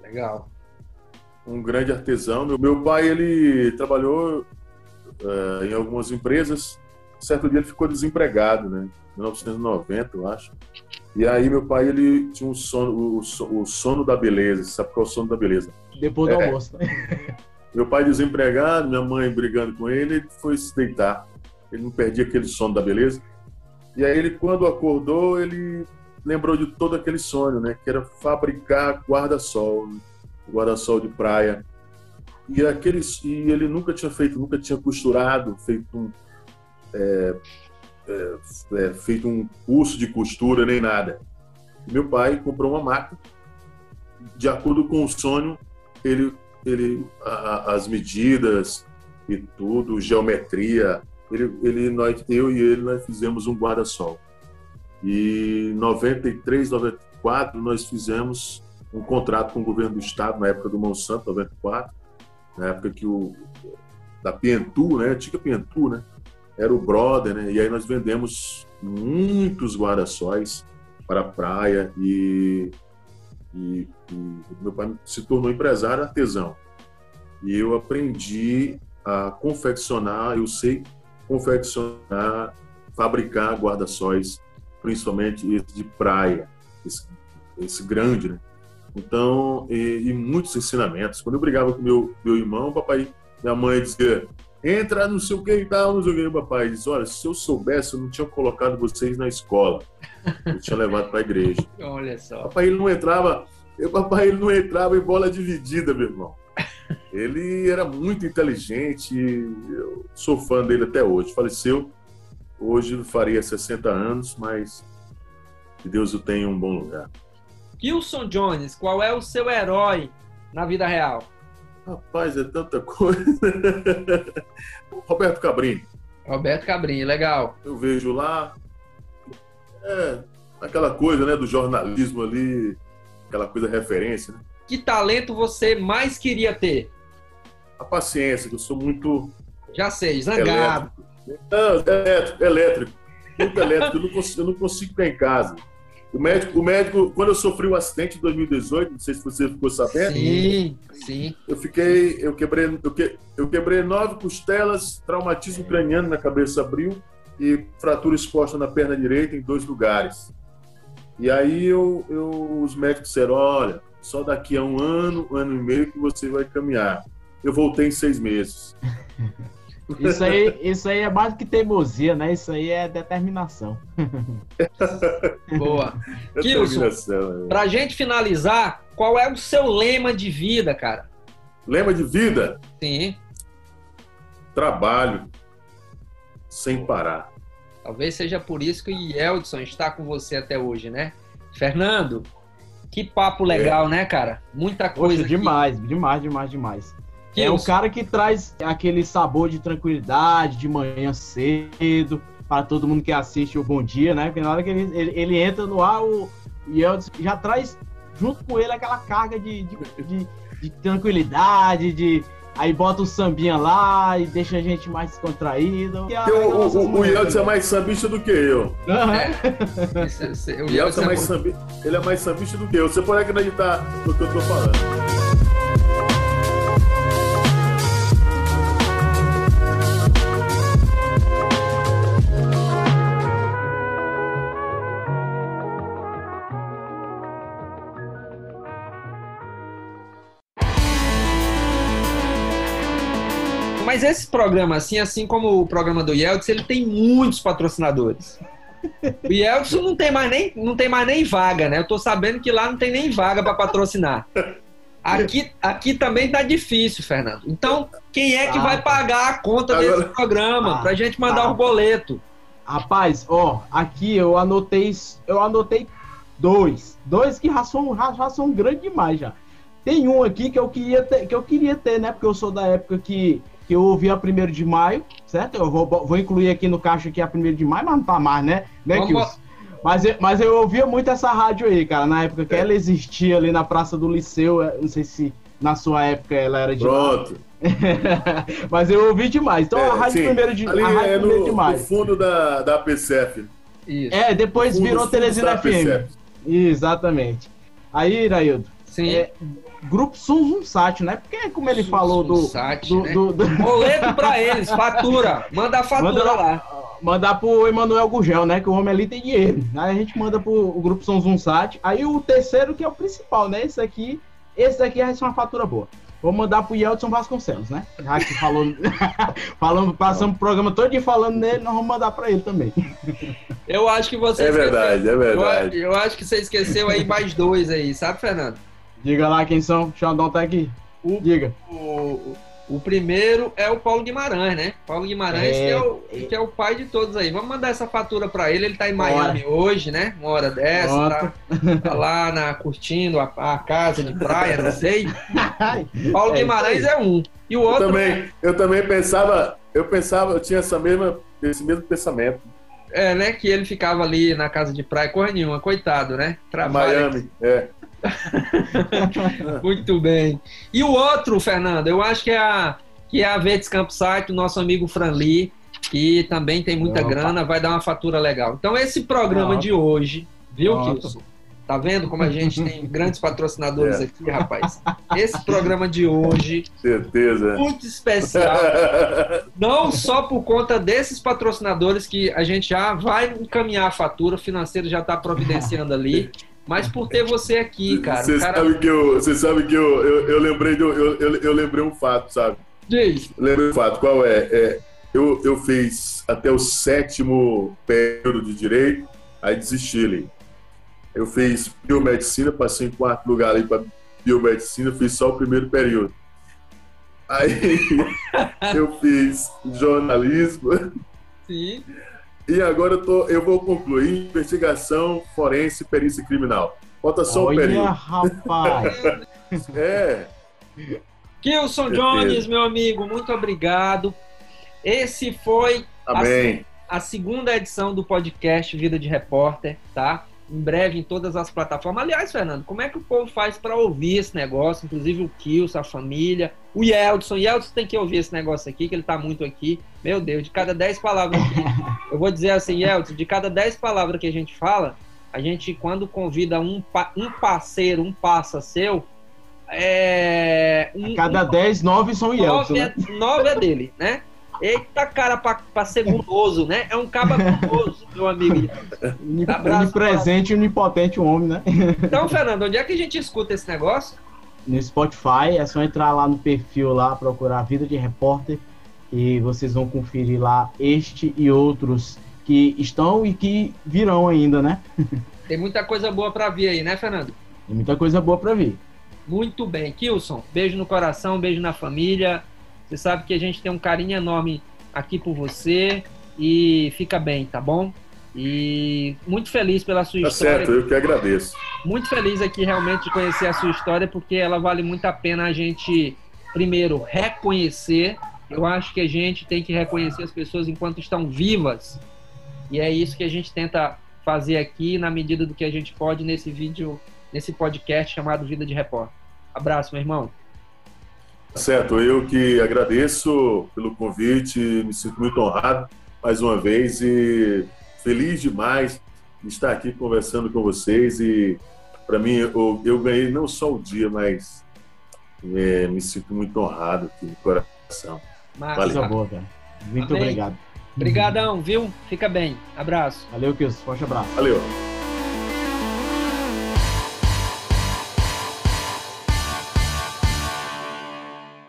Legal. Um grande artesão. Meu pai, ele trabalhou em algumas empresas. Certo dia ele ficou desempregado, né? 1990, eu acho. E aí meu pai, ele tinha um sono, o sono da beleza. Sabe qual é o sono da beleza? Depois do almoço. Meu pai desempregado, minha mãe brigando com ele, ele foi se deitar. Ele não perdia aquele sono da beleza. E aí ele, quando acordou, ele lembrou de todo aquele sonho, né? Que era fabricar guarda-sol, guarda-sol de praia. E ele nunca tinha feito, nunca tinha costurado, feito um curso de costura nem nada. E meu pai comprou uma máquina. De acordo com o sonho, as medidas e tudo, geometria... eu e ele, nós fizemos um guarda-sol. E em 93, 94, nós fizemos um contrato com o governo do estado, na época do Moção, 94, na época que da Pentu, né, antiga Pentu, né, era o brother, né, e aí nós vendemos muitos guarda-sóis para a praia e meu pai se tornou empresário artesão. E eu aprendi a confeccionar, fabricar guarda-sóis, principalmente esse de praia, esse grande, né? Então, e muitos ensinamentos. Quando eu brigava com meu irmão, o papai, minha mãe dizia, entra não sei o que e tal, não sei o que. O papai disse, olha, se eu soubesse, eu não tinha colocado vocês na escola, eu tinha levado para a igreja. Olha só. Papai, ele não entrava em bola dividida, meu irmão. Ele era muito inteligente, eu sou fã dele até hoje. Faleceu, hoje faria 60 anos, mas que Deus o tenha em um bom lugar. Kilson Jones, qual é o seu herói na vida real? Rapaz, é tanta coisa. Roberto Cabrini. Roberto Cabrini, legal. Eu vejo lá aquela coisa, né, do jornalismo ali, aquela coisa referência, né? Que talento você mais queria ter? A paciência, que eu sou muito... Já sei, zangado. Elétrico. Muito elétrico. Eu não consigo ficar em casa. O médico, quando eu sofri um acidente em 2018, não sei se você ficou sabendo. Sim, sim. Eu quebrei 9 costelas, traumatismo craniano na cabeça abril e fratura exposta na perna direita em 2 lugares. E aí os médicos disseram, olha, só daqui a 1 ano, 1 ano e meio que você vai caminhar. Eu voltei em 6 meses. Isso aí é mais do que teimosia, né? Isso aí é determinação. Boa. Kilson, pra gente finalizar, qual é o seu lema de vida, cara? Lema de vida? Sim. Trabalho sem parar. Talvez seja por isso que o Yeldson está com você até hoje, né? Fernando, que papo legal, né, cara? Muita coisa. Poxa, demais. É um cara que traz aquele sabor de tranquilidade, de manhã cedo, para todo mundo que assiste o Bom Dia, né? Porque na hora que ele entra no ar, o Yeldson já traz junto com ele aquela carga de tranquilidade, aí bota o sambinha lá e deixa a gente mais descontraído. O Yeldson é mais sambista do que eu. O Yeldson é mais sambista do que eu. Você pode acreditar no que eu tô falando. Mas esse programa, assim como o programa do Yeldson, ele tem muitos patrocinadores. O Yeldson não tem mais nem vaga, né? Eu tô sabendo que lá não tem nem vaga para patrocinar. Aqui também tá difícil, Fernando. Então, quem é que vai pagar a conta desse programa pra gente mandar o boleto? Rapaz, aqui eu anotei 2. 2 que já são grandes demais já. Tem um aqui que eu queria ter, né? Porque eu sou da época que eu ouvi a 1º de maio, certo? Eu vou incluir aqui no caixa aqui a 1º de maio, mas não tá mais, né? Mas eu ouvia muito essa rádio aí, cara, na época que ela existia ali na Praça do Liceu, não sei se na sua época ela era de... Pronto! Mas eu ouvi demais. Então a rádio 1º de maio... Ali é no fundo da APCF. Isso. Depois virou Teresina FM. Exatamente. Aí, Iranildo. Sim. Grupo Sunzumsat, né? Porque como ele falou do boleto pra eles, fatura. Manda a fatura lá. Mandar pro Emanuel Gurgel, né? Que o homem ali tem dinheiro. Aí a gente manda pro Grupo Sunzumsat. Aí o terceiro, que é o principal, né? Esse daqui é uma fatura boa. Vou mandar pro Yeldson Vasconcelos, né? Já que passamos o programa todinho falando nele, nós vamos mandar pra ele também. Eu acho que você esqueceu. É verdade. Eu acho que você esqueceu aí mais 2 aí, sabe, Fernando? Diga lá quem são. Deixa eu anotar aqui. Diga. O primeiro é o Paulo Guimarães, né? Paulo Guimarães, que é o pai de todos aí. Vamos mandar essa fatura pra ele. Ele tá em Miami hoje, né? Uma hora dessa. Tá lá curtindo a casa de praia, não sei. Paulo Guimarães é um. E o outro... Eu também pensava... Eu tinha esse mesmo pensamento. É, né? Que ele ficava ali na casa de praia, coisa nenhuma. Coitado, né? Trabalha Miami, Muito bem. E o outro, Fernando, eu acho que é a Verdes Campsite, o nosso amigo Franli, que também tem muita grana, vai dar uma fatura legal. Então esse programa de hoje, viu, Kilson? Tá vendo como a gente tem grandes patrocinadores aqui, rapaz? Esse programa de hoje, certeza, muito especial, não só por conta desses patrocinadores que a gente já vai encaminhar a fatura, o financeiro já tá providenciando ali. Mas por ter você aqui, cara. Você sabe que eu lembrei um fato, sabe? Diz. Lembrei um fato. Qual é? Eu fiz até o 7º período de direito, aí desisti ali. Eu fiz biomedicina, passei em 4º lugar ali para biomedicina, fiz só o 1º período. Aí eu fiz jornalismo. Sim. E agora eu vou concluir investigação forense e perícia criminal. Bota só o período. Olha, rapaz! Kilson Jones, meu amigo, muito obrigado. Esse foi Tá bem. A segunda edição do podcast Vida de Repórter, tá? Em breve em todas as plataformas. Aliás, Fernando, como é que o povo faz para ouvir esse negócio? Inclusive o Kilson, a família, o Yeldson. Yeldson tem que ouvir esse negócio aqui, que ele tá muito aqui. Meu Deus, de cada 10 palavras aqui, eu vou dizer assim, Yeldson, de cada 10 palavras que a gente fala, a gente, quando convida um parceiro, um parça seu, a cada 10, 9 são Yeldson. 9 é dele, né? Eita, cara, pra ser guloso, né? É um caba guloso, meu amigo. Unipresente e onipotente o homem, né? Então, Fernando, onde é que a gente escuta esse negócio? No Spotify, é só entrar lá no perfil, lá, procurar Vida de Repórter, e vocês vão conferir lá este e outros que estão e que virão ainda, né? Tem muita coisa boa pra vir aí, né, Fernando? Tem muita coisa boa pra vir. Muito bem. Kilson, beijo no coração, beijo na família. Você sabe que a gente tem um carinho enorme aqui por você e fica bem, tá bom? E muito feliz pela sua história. Tá certo, eu que agradeço. Muito feliz aqui realmente de conhecer a sua história, porque ela vale muito a pena a gente, primeiro, reconhecer. Eu acho que a gente tem que reconhecer as pessoas enquanto estão vivas. E é isso que a gente tenta fazer aqui, na medida do que a gente pode, nesse vídeo, nesse podcast chamado Vida de Repórter. Abraço, meu irmão. Certo, eu que agradeço pelo convite, me sinto muito honrado mais uma vez e feliz demais de estar aqui conversando com vocês. E para mim, eu ganhei não só o dia, mas me sinto muito honrado aqui de coração. Massa. Valeu. Muito obrigado. Obrigadão, viu? Fica bem. Abraço. Valeu, Kilson. Forte abraço. Valeu.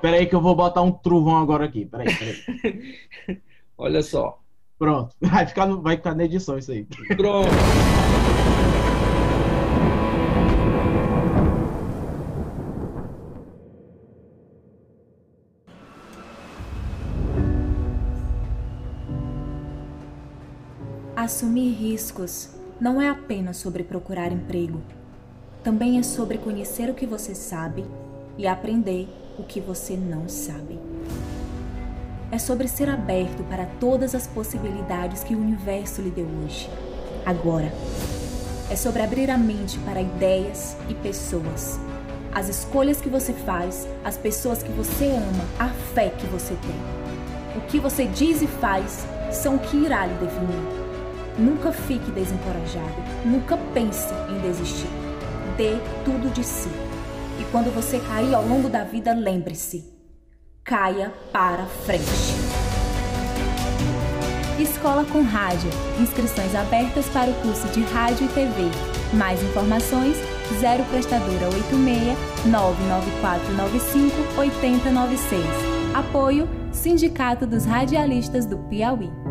Pera aí que eu vou botar um trovão agora aqui. Pera aí. Olha só. Pronto. Vai ficar na edição isso aí. Pronto. Assumir riscos não é apenas sobre procurar emprego. Também é sobre conhecer o que você sabe e aprender o que você não sabe. É sobre ser aberto para todas as possibilidades que o universo lhe deu hoje, agora. É sobre abrir a mente para ideias e pessoas. As escolhas que você faz, as pessoas que você ama, a fé que você tem. O que você diz e faz são o que irá lhe definir. Nunca fique desencorajado, nunca pense em desistir. Dê tudo de si. E quando você cair ao longo da vida, lembre-se, caia para frente. Escola com Rádio. Inscrições abertas para o curso de Rádio e TV. Mais informações, 0 prestadora 86 99495 8096. Apoio, Sindicato dos Radialistas do Piauí.